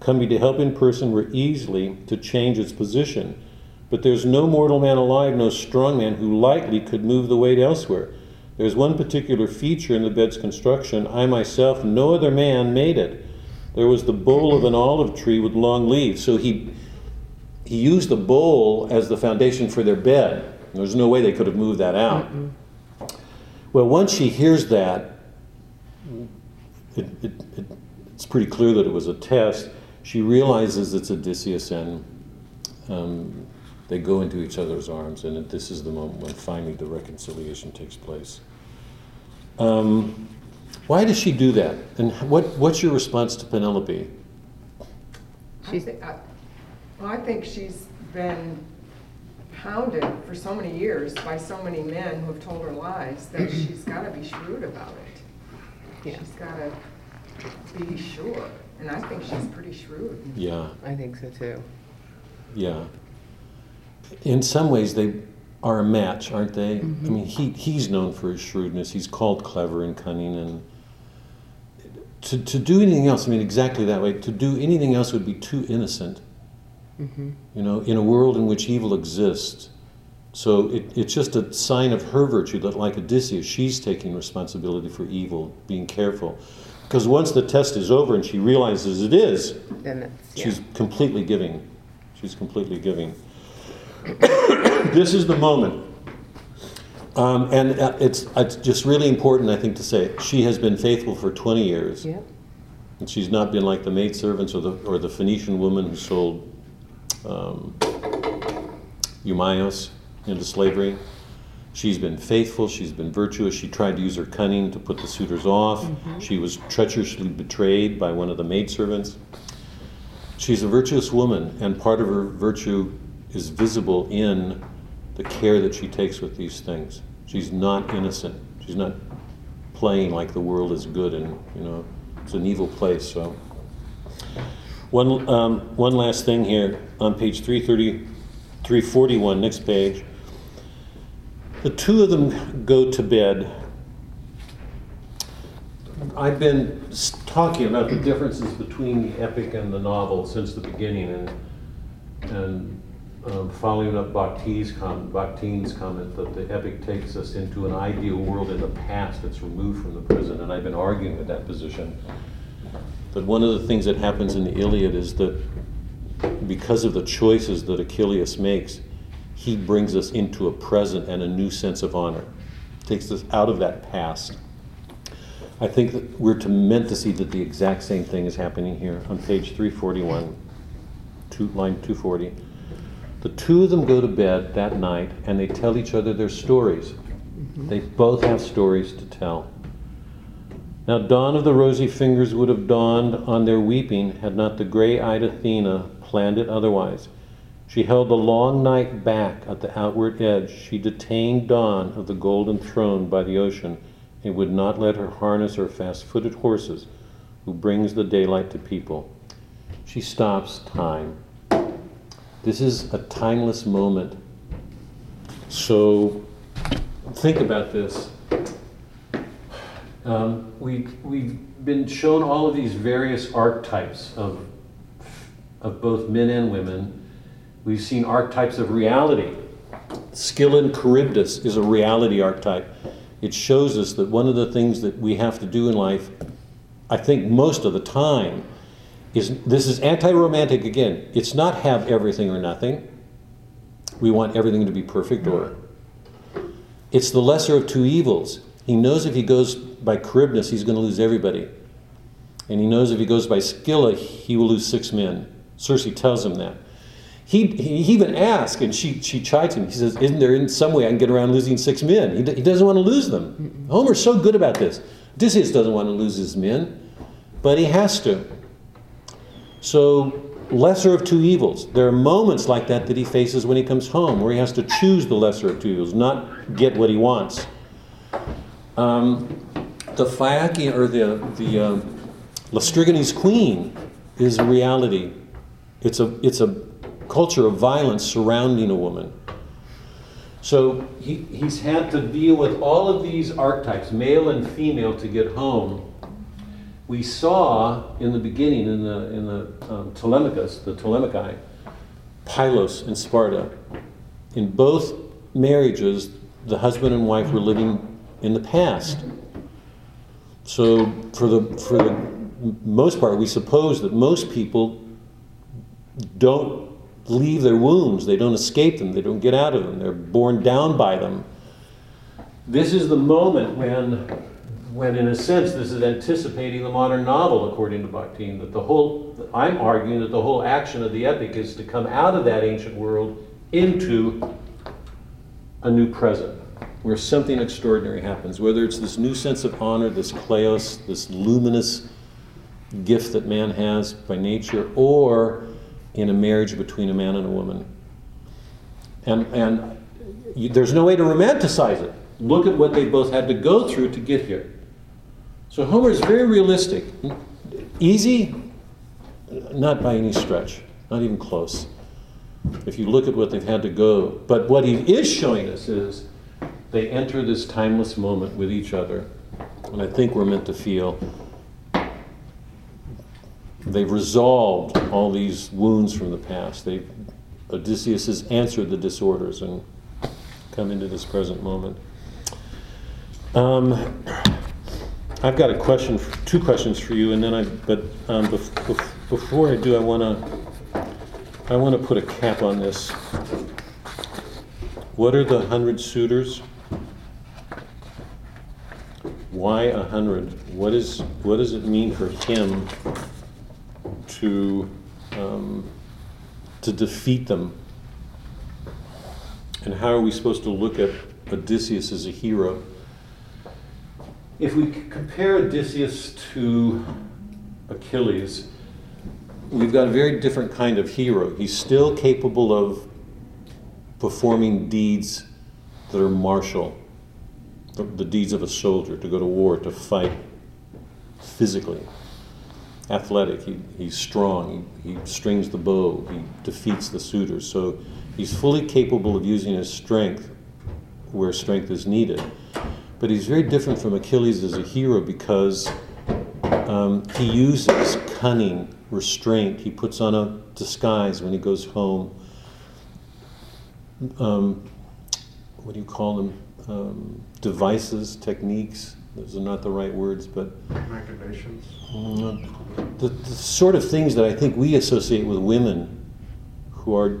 coming to help in person were easily to change its position. But there's no mortal man alive, no strong man, who lightly could move the weight elsewhere. There's one particular feature in the bed's construction. I myself, no other man, made it. There was the bole of an olive tree with long leaves." So he used the bole as the foundation for their bed. There's no way they could have moved that out. Mm-mm. Well, once she hears that, it's pretty clear that it was a test. She realizes it's Odysseus, and they go into each other's arms, and this is the moment when finally the reconciliation takes place. Why does she do that? And what's your response to Penelope? I think she's been hounded for so many years by so many men who have told her lies that she's got to be shrewd about it. Yeah. She's got to be sure. And I think she's pretty shrewd. Yeah. I think so too. Yeah. In some ways, they are a match, aren't they? Mm-hmm. I mean, he's known for his shrewdness. He's called clever and cunning, and to do anything else, I mean, exactly that way, to do anything else would be too innocent. Mm-hmm. You know, in a world in which evil exists. So it's just a sign of her virtue that, like Odysseus, she's taking responsibility for evil, being careful. Because once the test is over and she realizes it is, then she's completely giving. She's completely giving. This is the moment. And it's just really important, I think, to say she has been faithful for 20 years. Yep. And she's not been like the maidservants or the Phoenician woman who sold Eumaeus into slavery. She's been faithful, she's been virtuous. She tried to use her cunning to put the suitors off. Mm-hmm. She was treacherously betrayed by one of the maidservants. She's a virtuous woman, and part of her virtue is visible in the care that she takes with these things. She's not innocent. She's not playing like the world is good and, you know, it's an evil place. So one last thing here on page 341, next page. The two of them go to bed. I've been talking about the differences between the epic and the novel since the beginning, and following up Bakhtin's comment that the epic takes us into an ideal world in the past that's removed from the present, and I've been arguing with that position. But one of the things that happens in the Iliad is that because of the choices that Achilles makes, he brings us into a present and a new sense of honor. Takes us out of that past. I think that we're meant to see that the exact same thing is happening here on page 341, line 240. The two of them go to bed that night and they tell each other their stories. Mm-hmm. They both have stories to tell. Now dawn of the rosy fingers would have dawned on their weeping had not the gray-eyed Athena planned it otherwise. She held the long night back at the outward edge. She detained dawn of the golden throne by the ocean and would not let her harness her fast-footed horses who brings the daylight to people. She stops time. This is a timeless moment. So think about this. We've been shown all of these various archetypes of both men and women. We've seen archetypes of reality. Scylla and Charybdis is a reality archetype. It shows us that one of the things that we have to do in life, I think most of the time, this is anti-romantic again. It's not have everything or nothing. We want everything to be perfect or. It's the lesser of two evils. He knows if he goes by Charybdis, he's going to lose everybody. And he knows if he goes by Scylla, he will lose 6 men. Circe tells him that. He even asks, and she chides him. He says, isn't there in some way I can get around losing 6 men? He doesn't want to lose them. Homer's so good about this. Odysseus doesn't want to lose his men, but he has to. So, lesser of two evils. There are moments like that that he faces when he comes home, where he has to choose the lesser of two evils, not get what he wants. The Phaeacian, or the Laestrygonian queen is a reality. It's a culture of violence surrounding a woman. So he's had to deal with all of these archetypes, male and female, to get home. We saw in the beginning, in the Telemachus, the Telemachi, Pylos and Sparta. In both marriages, the husband and wife were living in the past. So for the most part, we suppose that most people don't leave their wombs. They don't escape them. They don't get out of them. They're borne down by them. This is the moment when in a sense, this is anticipating the modern novel, according to Bakhtin, that I'm arguing that the whole action of the epic is to come out of that ancient world into a new present, where something extraordinary happens, whether it's this new sense of honor, this kleos, this luminous gift that man has by nature, or in a marriage between a man and a woman. And there's no way to romanticize it. Look at what they both had to go through to get here. So Homer is very realistic. Easy? Not by any stretch, not even close. If you look at what they've had to go, but what he is showing us is they enter this timeless moment with each other, and I think we're meant to feel they've resolved all these wounds from the past. Odysseus has answered the disorders and come into this present moment. I've got a question, 2 questions for you, and then before I do, I want to put a cap on this. What are the 100 suitors? Why 100? What does it mean for him to defeat them? And how are we supposed to look at Odysseus as a hero? If we compare Odysseus to Achilles, we've got a very different kind of hero. He's still capable of performing deeds that are martial, the deeds of a soldier, to go to war, to fight physically. Athletic, he's strong, he strings the bow, he defeats the suitors. So he's fully capable of using his strength where strength is needed. But he's very different from Achilles as a hero because he uses cunning, restraint, he puts on a disguise when he goes home. what do you call them, devices, techniques, those are not the right words, but machinations. The sort of things that I think we associate with women, who are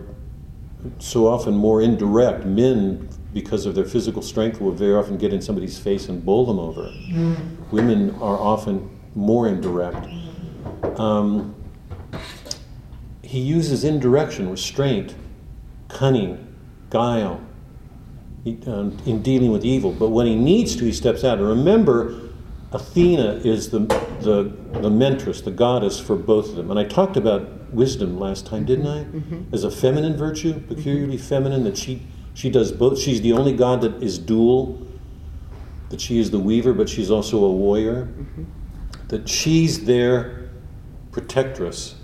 so often more indirect. Men, because of their physical strength, will very often get in somebody's face and bowl them over. Mm. Women are often more indirect. He uses indirection, restraint, cunning, guile, in dealing with evil. But when he needs to, he steps out. And remember, Athena is the mentoress, the goddess for both of them. And I talked about wisdom last time, didn't I? Mm-hmm. As a feminine virtue, peculiarly feminine, that she does both. She's the only god that is dual, that she is the weaver, but she's also a warrior, mm-hmm. that she's their protectress.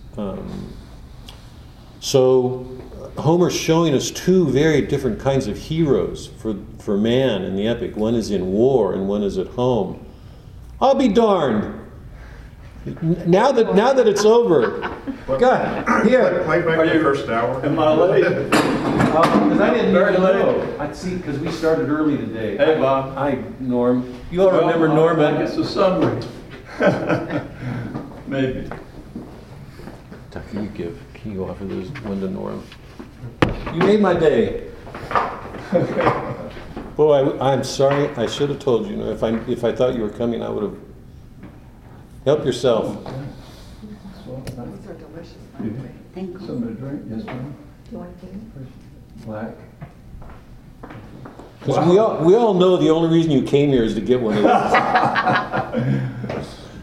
So Homer's showing us two very different kinds of heroes for man in the epic. One is in war and one is at home. I'll be darned. Now that it's over, God, here. Play back the first hour. Am I late? Because I didn't very late. I see, because we started early today. Hey, Bob. Hi, Norm. You all remember Norman? It's a summary. Maybe. Tucker, you give. Can you offer this one to Norm? You made my day. Boy, I'm sorry. I should have told you. If I thought you were coming, I would have. Help yourself. Those are delicious, by the way. Thank you. Something to drink? Yes, ma'am. Do you want to do it? Black. Because wow. we all know the only reason you came here is to get one of these.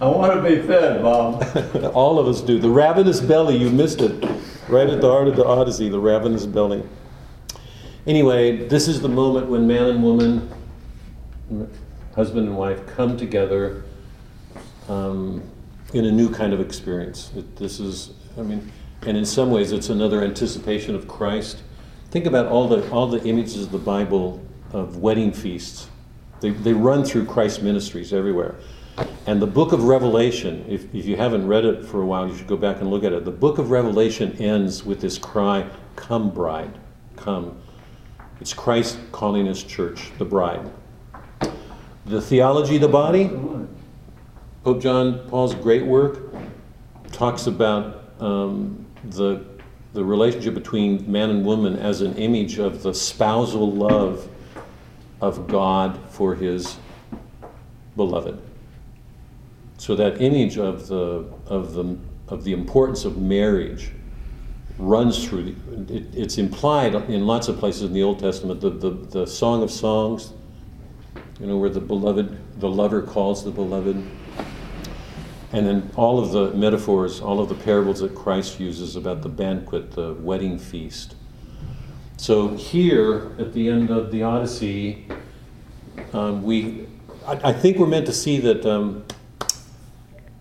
I want to be fed, Bob. All of us do. The ravenous belly, you missed it. Right at the heart of the Odyssey, the ravenous belly. Anyway, this is the moment when man and woman, husband and wife, come together in a new kind of experience. And in some ways it's another anticipation of Christ. Think about all the images of the Bible of wedding feasts. They run through Christ's ministries everywhere. And the book of Revelation, if you haven't read it for a while, you should go back and look at it. The book of Revelation ends with this cry, "Come, bride, come." It's Christ calling his church, the bride. The theology of the body, Pope John Paul's great work, talks about the relationship between man and woman as an image of the spousal love of God for his beloved. So that image of the importance of marriage runs through. It's implied in lots of places in the Old Testament. The Song of Songs, where the lover calls the beloved. And then all of the metaphors, all of the parables that Christ uses about the banquet, the wedding feast. So here, at the end of the Odyssey, I think we're meant to see that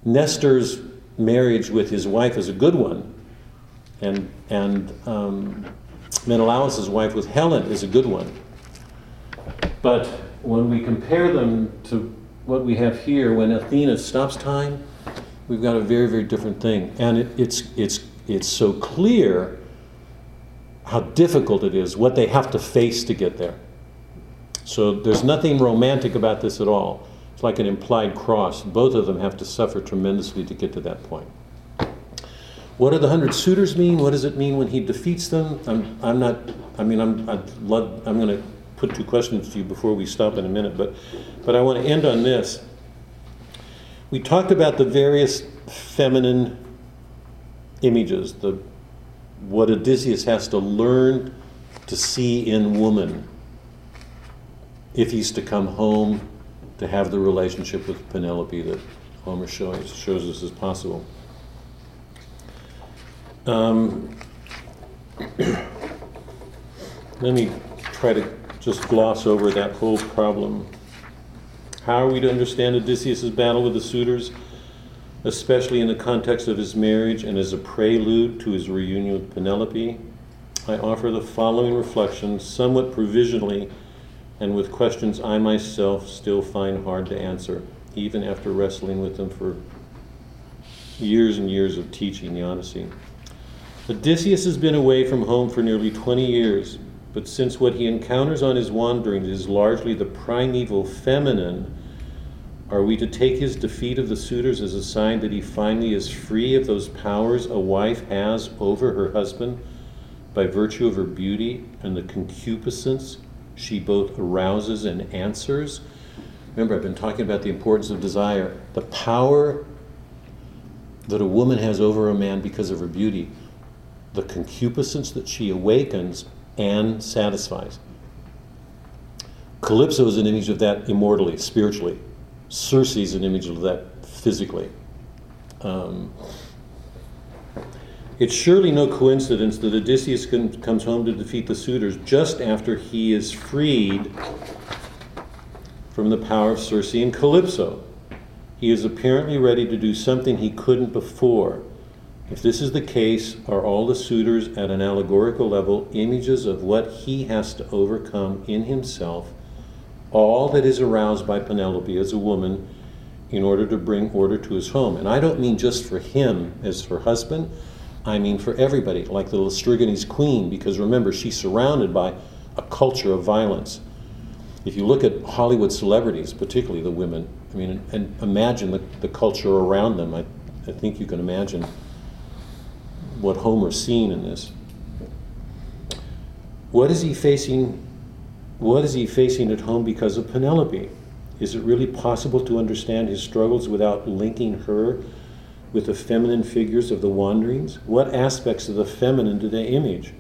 Nestor's marriage with his wife is a good one. And Menelaus' wife with Helen is a good one. But when we compare them to what we have here, when Athena stops time, we've got a very, very different thing. And it's so clear how difficult it is, what they have to face to get there. So there's nothing romantic about this at all. It's like an implied cross. Both of them have to suffer tremendously to get to that point. What do the 100 suitors mean? What does it mean when he defeats them? I'm going to put two questions to you before we stop in a minute, but I want to end on this. We talked about the various feminine images, what Odysseus has to learn to see in woman if he's to come home to have the relationship with Penelope that Homer shows us is possible. Let me try to just gloss over that whole problem. How are we to understand Odysseus' battle with the suitors, especially in the context of his marriage and as a prelude to his reunion with Penelope? I offer the following reflections, somewhat provisionally, and with questions I myself still find hard to answer, even after wrestling with them for years and years of teaching the Odyssey. Odysseus has been away from home for nearly 20 years. But since what he encounters on his wanderings is largely the primeval feminine, are we to take his defeat of the suitors as a sign that he finally is free of those powers a wife has over her husband by virtue of her beauty and the concupiscence she both arouses and answers? Remember, I've been talking about the importance of desire. The power that a woman has over a man because of her beauty, the concupiscence that she awakens and satisfies. Calypso is an image of that immortally, spiritually. Circe is an image of that physically. It's surely no coincidence that Odysseus comes home to defeat the suitors just after he is freed from the power of Circe and Calypso. He is apparently ready to do something he couldn't before. If this is the case, are all the suitors at an allegorical level images of what he has to overcome in himself, all that is aroused by Penelope as a woman in order to bring order to his home? And I don't mean just for him as her husband, I mean for everybody, like the Laestrygonian queen, because remember, she's surrounded by a culture of violence. If you look at Hollywood celebrities, particularly the women, I mean, and imagine the culture around them. I think you can imagine what Homer's seen in this. What is he facing at home because of Penelope? Is it really possible to understand his struggles without linking her with the feminine figures of the wanderings? What aspects of the feminine do they image?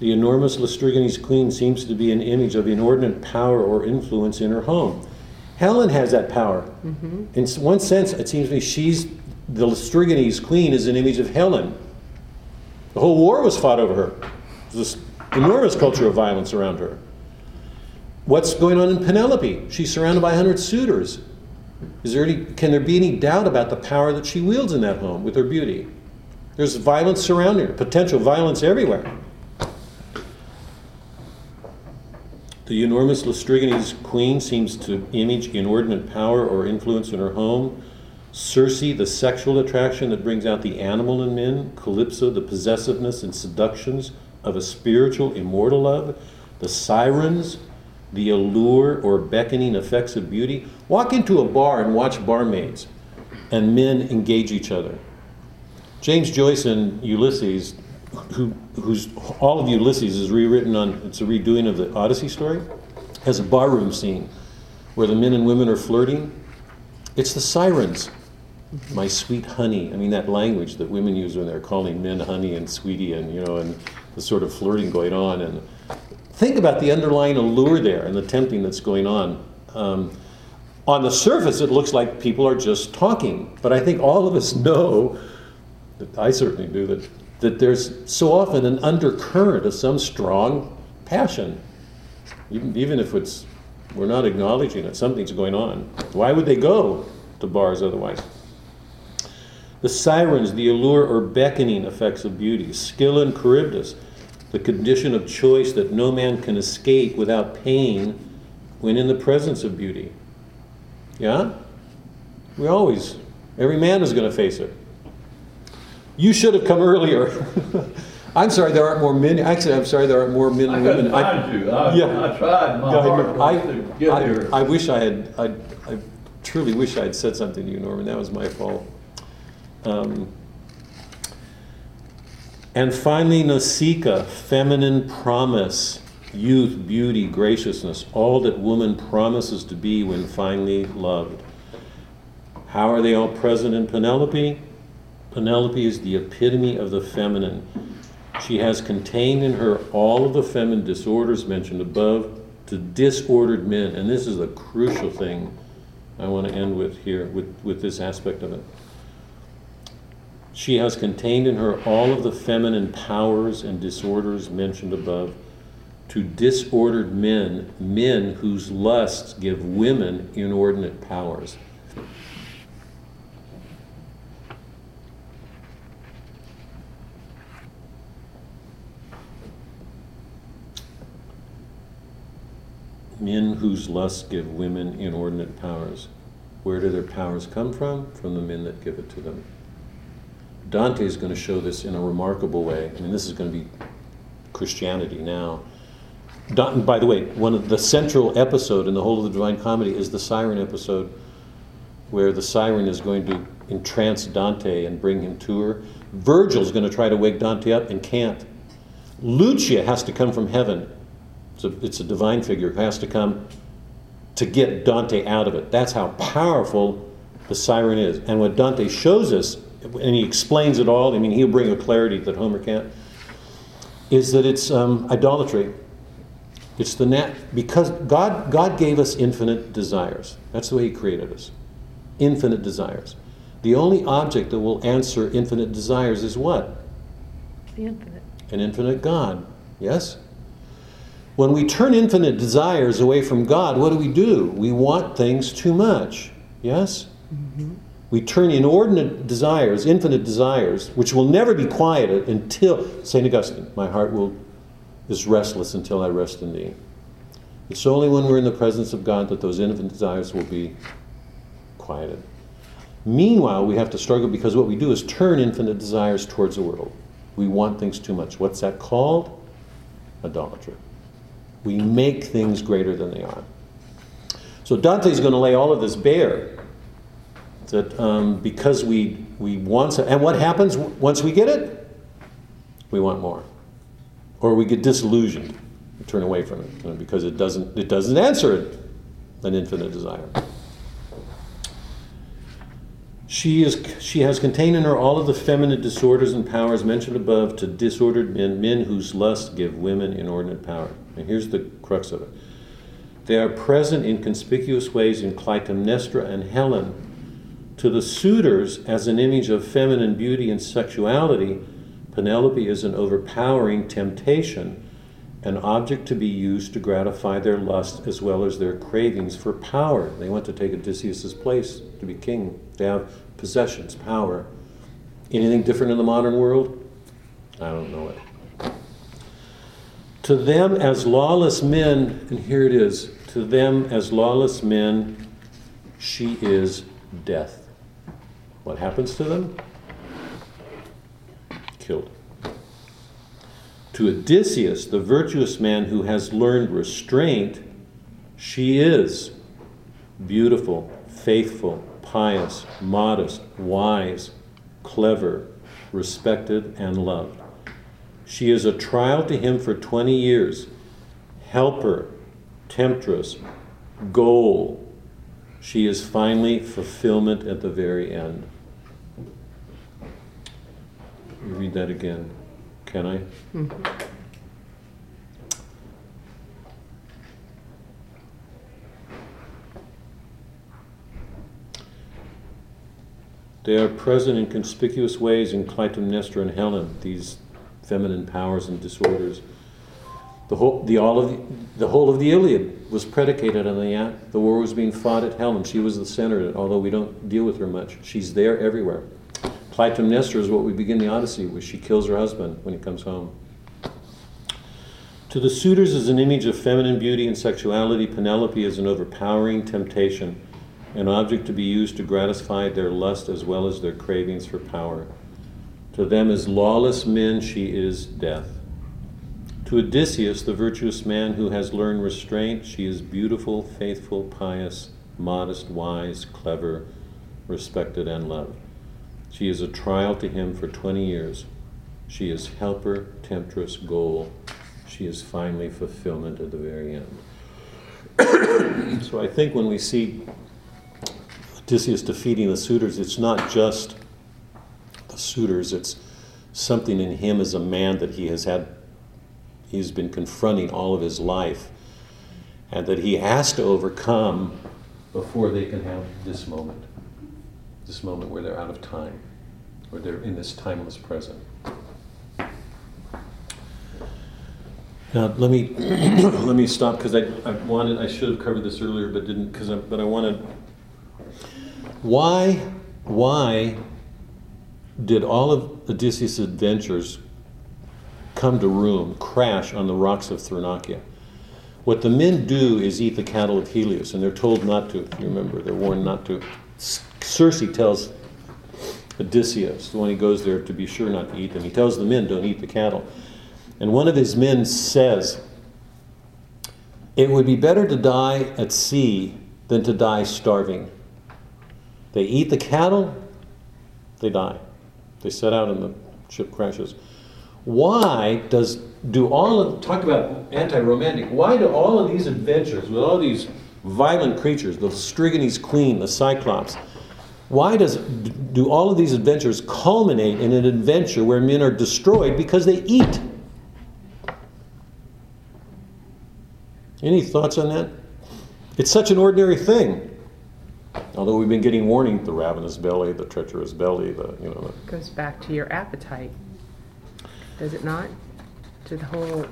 The enormous Laestrygonian queen seems to be an image of inordinate power or influence in her home. Helen has that power. Mm-hmm. In one sense, it seems to me the Laestrygonian queen is an image of Helen. The whole war was fought over her. There's this enormous culture of violence around her. What's going on in Penelope? She's surrounded by 100 suitors. Can there be any doubt about the power that she wields in that home with her beauty? There's violence surrounding her, potential violence everywhere. The enormous Laestrygonian queen seems to image inordinate power or influence in her home. Circe, the sexual attraction that brings out the animal in men. Calypso, the possessiveness and seductions of a spiritual, immortal love. The sirens, the allure or beckoning effects of beauty. Walk into a bar and watch barmaids and men engage each other. James Joyce in Ulysses, who's all of Ulysses is rewritten on, it's a redoing of the Odyssey story, has a barroom scene where the men and women are flirting. It's the sirens, my sweet honey. I mean, that language that women use when they're calling men honey and sweetie and, you know, and the sort of flirting going on. And think about the underlying allure there and the tempting that's going on. On the surface, it looks like people are just talking, but I think all of us know, I certainly do, that there's so often an undercurrent of some strong passion. Even if we're not acknowledging it, something's going on. Why would they go to bars otherwise? The sirens, the allure or beckoning effects of beauty, Scylla and Charybdis, the condition of choice that no man can escape without pain when in the presence of beauty. Yeah? Every man is going to face it. You should have come earlier. I'm sorry there aren't more men. Actually, I'm sorry there aren't more men and women. I tried my hardest to get here. I truly wish I had said something to you, Norman. That was my fault. And finally, Nausicaa, feminine promise, youth, beauty, graciousness, all that woman promises to be when finally loved. How are they all present in Penelope? Penelope is the epitome of the feminine. She has contained in her all of the feminine disorders mentioned above to disordered men. And this is a crucial thing I want to end with here, with this aspect of it. She has contained in her all of the feminine powers and disorders mentioned above to disordered men, men whose lusts give women inordinate powers. Men whose lusts give women inordinate powers. Where do their powers come from? From the men that give it to them. Dante is going to show this in a remarkable way. I mean, this is going to be Christianity now. Dante, by the way, one of the central episode in the whole of the Divine Comedy is the siren episode, where the siren is going to entrance Dante and bring him to her. Virgil's going to try to wake Dante up and can't. Lucia has to come from heaven. It's a divine figure who has to come to get Dante out of it. That's how powerful the siren is. And what Dante shows us, and he explains it all, I mean, he'll bring a clarity that Homer can't, is that it's idolatry. It's the because God gave us infinite desires. That's the way he created us. Infinite desires. The only object that will answer infinite desires is what? The infinite. An infinite God. Yes? When we turn infinite desires away from God, what do? We want things too much. Yes? Mm-hmm. We turn inordinate desires, infinite desires, which will never be quieted until, St. Augustine, my heart is restless until I rest in thee. It's only when we're in the presence of God that those infinite desires will be quieted. Meanwhile, we have to struggle because what we do is turn infinite desires towards the world. We want things too much. What's that called? Idolatry. We make things greater than they are. So Dante's going to lay all of this bare, that because we want something, and what happens once we get it? We want more. Or we get disillusioned, we turn away from it, you know, because it doesn't answer it, an infinite desire. She has contained in her all of the feminine disorders and powers mentioned above to disordered men whose lusts give women inordinate power. And here's the crux of it. They are present in conspicuous ways in Clytemnestra and Helen. To the suitors, as an image of feminine beauty and sexuality, Penelope is an overpowering temptation, an object to be used to gratify their lust as well as their cravings for power. They want to take Odysseus' place to be king. They have possessions, power. Anything different in the modern world? I don't know it. To them as lawless men, and here it is, to them as lawless men, she is death. What happens to them? Killed. To Odysseus, the virtuous man who has learned restraint, she is beautiful, faithful, pious, modest, wise, clever, respected, and loved. She is a trial to him for 20 years, helper, temptress, goal. She is finally fulfillment at the very end. Let me read that again. Can I? Mm-hmm. They are present in conspicuous ways in Clytemnestra and Helen, these feminine powers and disorders. The whole of the Iliad was predicated on the war was being fought at Helen. She was the center of it, although we don't deal with her much. She's there everywhere. Clytemnestra is what we begin the Odyssey with. She kills her husband when he comes home. To the suitors is an image of feminine beauty and sexuality. Penelope is an overpowering temptation, an object to be used to gratify their lust as well as their cravings for power. To them as lawless men, she is death. To Odysseus, the virtuous man who has learned restraint, she is beautiful, faithful, pious, modest, wise, clever, respected, and loved. She is a trial to him for 20 years. She is helper, temptress, goal. She is finally fulfillment at the very end. So I think when we see Odysseus defeating the suitors, it's not just the suitors, it's something in him as a man that he's been confronting all of his life, and that he has to overcome before they can have this moment. This moment where they're out of time, where they're in this timeless present. Now let me stop, because I should have covered this earlier but didn't, but I wanted. Why did all of Odysseus' adventures come to Rome, crash on the rocks of Thrinacia? What the men do is eat the cattle of Helios, and they're told not to. If you remember, they're warned not to. Circe tells Odysseus, when he goes there, to be sure not to eat them. He tells the men, don't eat the cattle. And one of his men says, It would be better to die at sea than to die starving. They eat the cattle, they die. They set out and the ship crashes. Why talk about anti-romantic, why do all of these adventures with all these violent creatures, the Laestrygonian queen, the Cyclops, why do all of these adventures culminate in an adventure where men are destroyed because they eat? Any thoughts on that? It's such an ordinary thing. Although we've been getting warning, the ravenous belly, the treacherous belly, It goes back to your appetite, does it not? To the whole...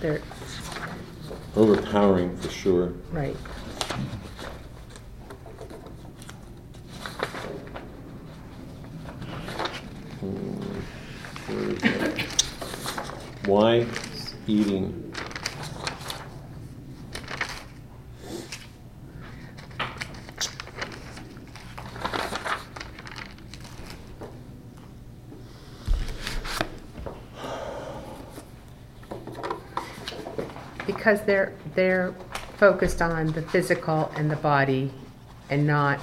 They're... Overpowering, for sure. Right. Why eating? Because they're focused on the physical and the body and not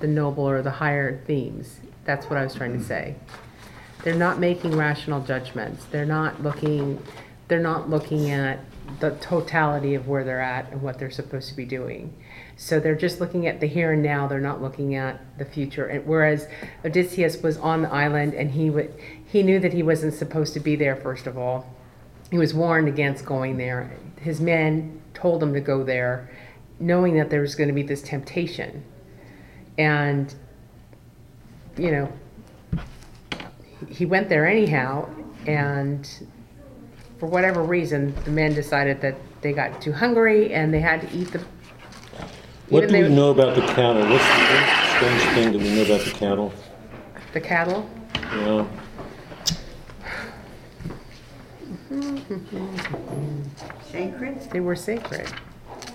the noble or the higher themes. That's what I was trying to say. They're not making rational judgments. They're not looking at the totality of where they're at and what they're supposed to be doing. So they're just looking at the here and now. They're not looking at the future. And whereas Odysseus was on the island and he knew that he wasn't supposed to be there, first of all. He was warned against going there. His men told him to go there, knowing that there was going to be this temptation. And, he went there anyhow, and for whatever reason, the men decided that they got too hungry and they had to eat the... What do we know about the cattle? What's the strange thing that we know about the cattle? The cattle? Yeah. Sacred? They were sacred.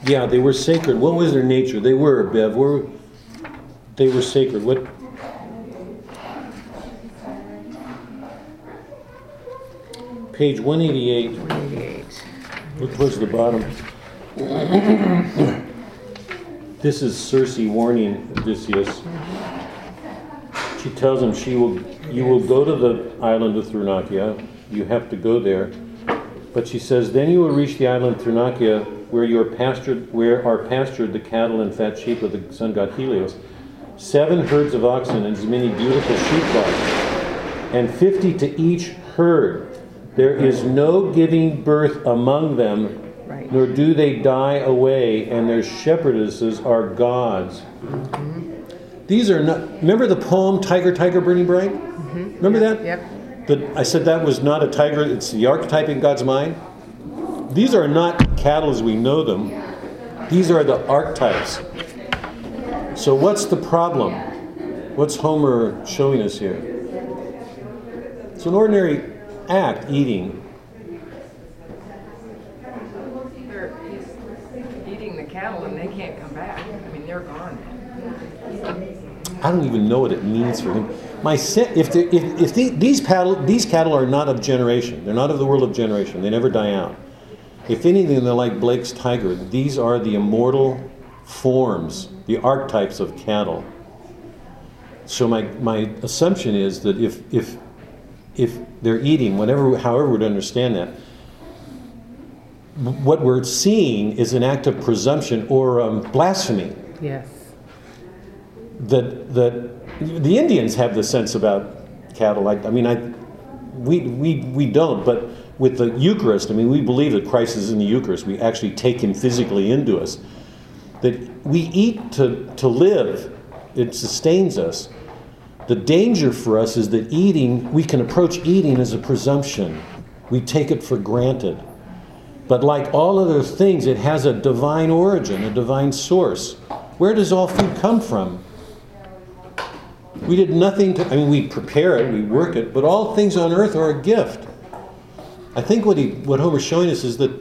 Yeah, they were sacred. What was their nature? They were, Bev. They were sacred. What? Page 188. 188. Look towards the bottom. This is Circe warning Odysseus. She tells him you will go to the island of Thrinacia. You have to go there. But she says, then you will reach the island Thrinacia, where are pastured the cattle and fat sheep of the sun god Helios, 7 herds of oxen and as many beautiful sheepdogs, and 50 to each herd. There is no giving birth among them, right, nor do they die away, and their shepherdesses are gods. Mm-hmm. These are not. Remember the poem "Tiger, Tiger, Burning Bright"? Mm-hmm. Remember that? Yep. But I said that was not a tiger, it's the archetype in God's mind. These are not cattle as we know them. These are the archetypes. So what's the problem? What's Homer showing us here? It's an ordinary act, eating. He's eating the cattle and they can't come back. I mean, they're gone. I don't even know what it means for him. These cattle are not of generation. They're not of the world of generation. They never die out. If anything, they're like Blake's tiger. These are the immortal forms, the archetypes of cattle. So my assumption is that if they're eating, however we'd understand that, what we're seeing is an act of presumption or blasphemy. Yes. That the Indians have the sense about cattle. We don't, but with the Eucharist, we believe that Christ is in the Eucharist. We actually take him physically into us. That we eat to live. It sustains us. The danger for us is that we can approach eating as a presumption. We take it for granted. But like all other things, it has a divine origin, a divine source. Where does all food come from? We did nothing we prepare it, we work it, but all things on earth are a gift. I think what Homer's showing us is that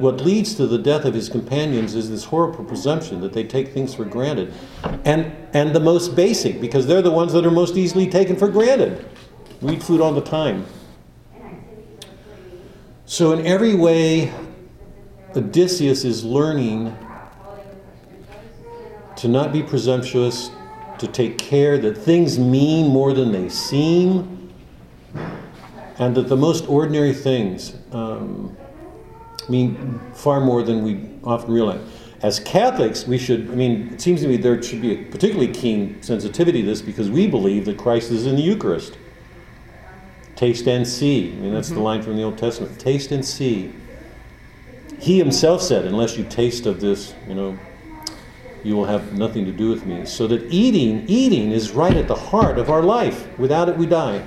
what leads to the death of his companions is this horrible presumption that they take things for granted. And the most basic, because they're the ones that are most easily taken for granted. We eat food all the time. So in every way, Odysseus is learning to not be presumptuous, to take care that things mean more than they seem, and that the most ordinary things mean far more than we often realize. As Catholics, we should, it seems to me there should be a particularly keen sensitivity to this, because we believe that Christ is in the Eucharist. Taste and see. That's the line from the Old Testament. Taste and see. He himself said, unless you taste of this, you will have nothing to do with me. So that eating is right at the heart of our life. Without it, we die.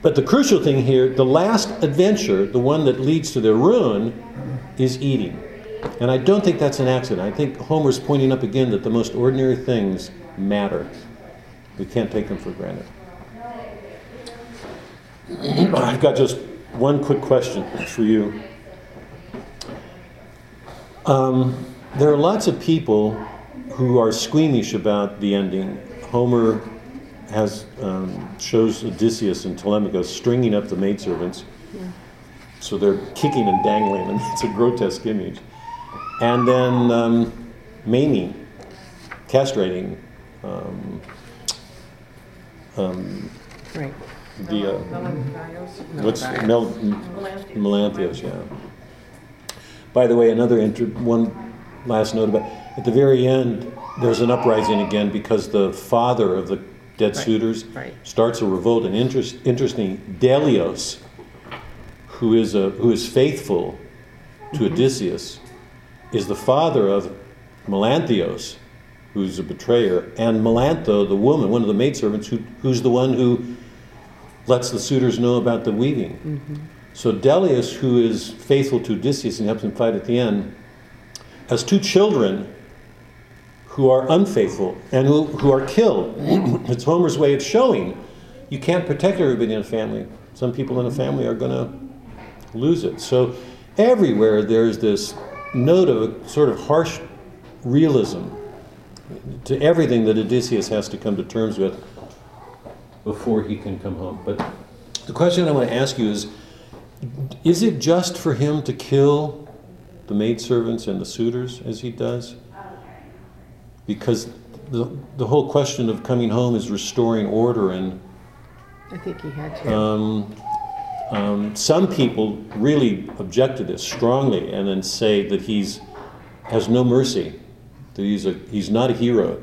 But the crucial thing here, the last adventure, the one that leads to their ruin, is eating. And I don't think that's an accident. I think Homer's pointing up again that the most ordinary things matter. We can't take them for granted. I've got just one quick question for you. There are lots of people who are squeamish about the ending. Homer shows Odysseus and Telemachus stringing up the maidservants. Yeah. So they're kicking and dangling, and it's a grotesque image. And then maiming, castrating, right. The what's Melanthius? Yeah. By the way, another one last note about at the very end, there's an uprising again because the father of the dead suitors starts a revolt. And interesting, Delios, who is faithful to Odysseus, is the father of Melanthius, who's a betrayer, and Melantho, the woman, one of the maidservants, who's the one who lets the suitors know about the weaving. So Delius, who is faithful to Odysseus and helps him fight at the end, has two children who are unfaithful and who are killed. It's Homer's way of showing you can't protect everybody in a family. Some people in a family are going to lose it. So everywhere there's this note of a sort of harsh realism to everything that Odysseus has to come to terms with before he can come home. But the question I want to ask you is it just for him to kill the maidservants and the suitors as he does? Because the whole question of coming home is restoring order, and I think he had to. Some people really object to this strongly, and then say that has no mercy, that he's not a hero.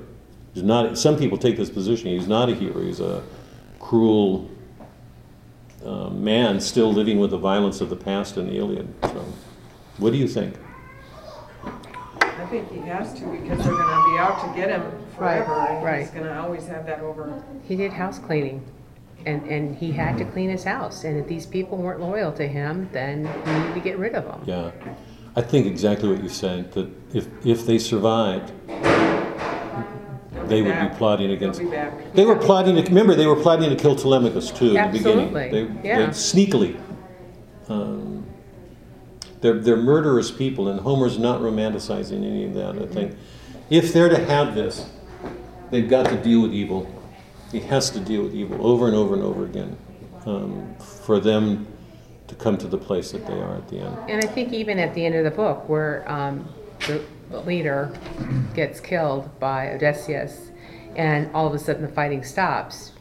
He's not. Some people take this position. He's not a hero. He's a cruel man still living with the violence of the past in the Iliad. So, what do you think? I think he has to, because they're going to be out to get him forever, and he's going to always have that over. He did house cleaning, and he had to clean his house, and if these people weren't loyal to him, then he needed to get rid of them. Yeah, I think exactly what you said, that if they survived, they would be plotting against. They were plotting. Remember, they were plotting to kill Telemachus too. Absolutely. In the beginning. They sneakily. They're murderous people, and Homer's not romanticizing any of that. I think, if they're to have this, they've got to deal with evil. He has to deal with evil over and over and over again, for them to come to the place that they are at the end. And I think even at the end of the book, where the leader gets killed by Odysseus, and all of a sudden the fighting stops.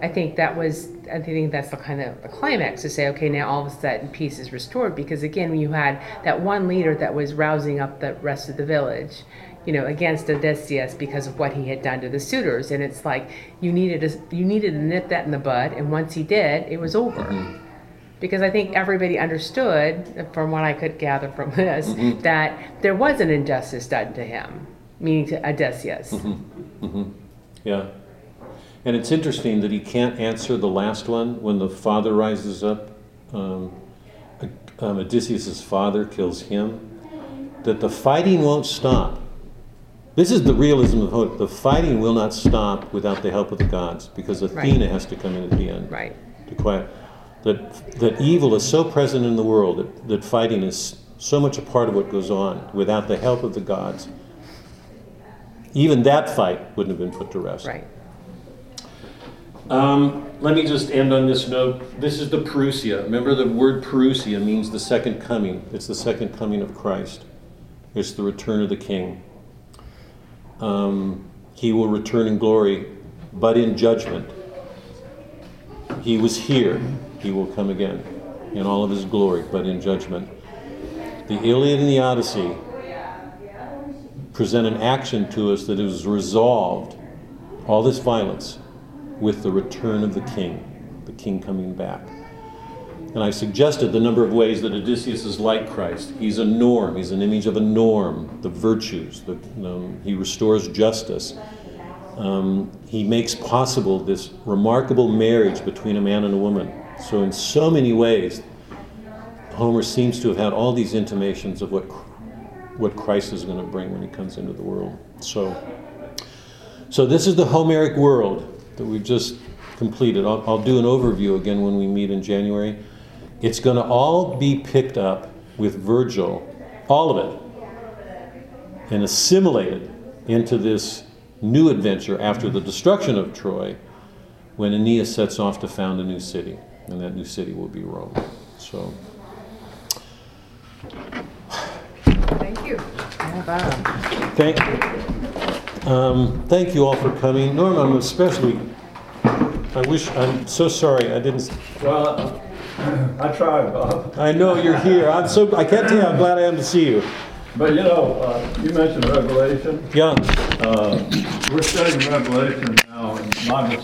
I think that's the kind of a climax to say, okay, now all of a sudden peace is restored, because again, you had that one leader that was rousing up the rest of the village, against Odysseus because of what he had done to the suitors, and it's like you needed to nip that in the bud, and once he did, it was over. Because I think everybody understood, from what I could gather from this, that there was an injustice done to him, meaning to Odysseus. Yeah. And it's interesting that he can't answer the last one when the father rises up. Odysseus' father kills him. That the fighting won't stop. This is the realism of hope. The fighting will not stop without the help of the gods, because Athena has to come in at the end to quiet. That evil is so present in the world, that fighting is so much a part of what goes on. Without the help of the gods, even that fight wouldn't have been put to rest. Right. Let me just end on this note. This is the parousia. Remember, the word parousia means the second coming. It's the second coming of Christ. It's the return of the King. He will return in glory, but in judgment. He was here. He will come again in all of his glory, but in judgment. The Iliad and the Odyssey present an action to us that is resolved, all this violence, with the return of the King coming back. And I suggested the number of ways that Odysseus is like Christ. He's a norm, he's an image of a norm, the virtues, he restores justice. He makes possible this remarkable marriage between a man and a woman. So in so many ways, Homer seems to have had all these intimations of what Christ is going to bring when he comes into the world. So this is the Homeric world that we've just completed. I'll do an overview again when we meet in January. It's going to all be picked up with Virgil, all of it, and assimilated into this new adventure after the destruction of Troy, when Aeneas sets off to found a new city, and that new city will be Rome. So. Thank you. Thank you all for coming. Norm, I'm especially, I'm so sorry I didn't. Well, I tried, Bob. I know you're here. I can't tell you how glad I am to see you. But you know, you mentioned Revelation. Yeah. We're studying Revelation now, and my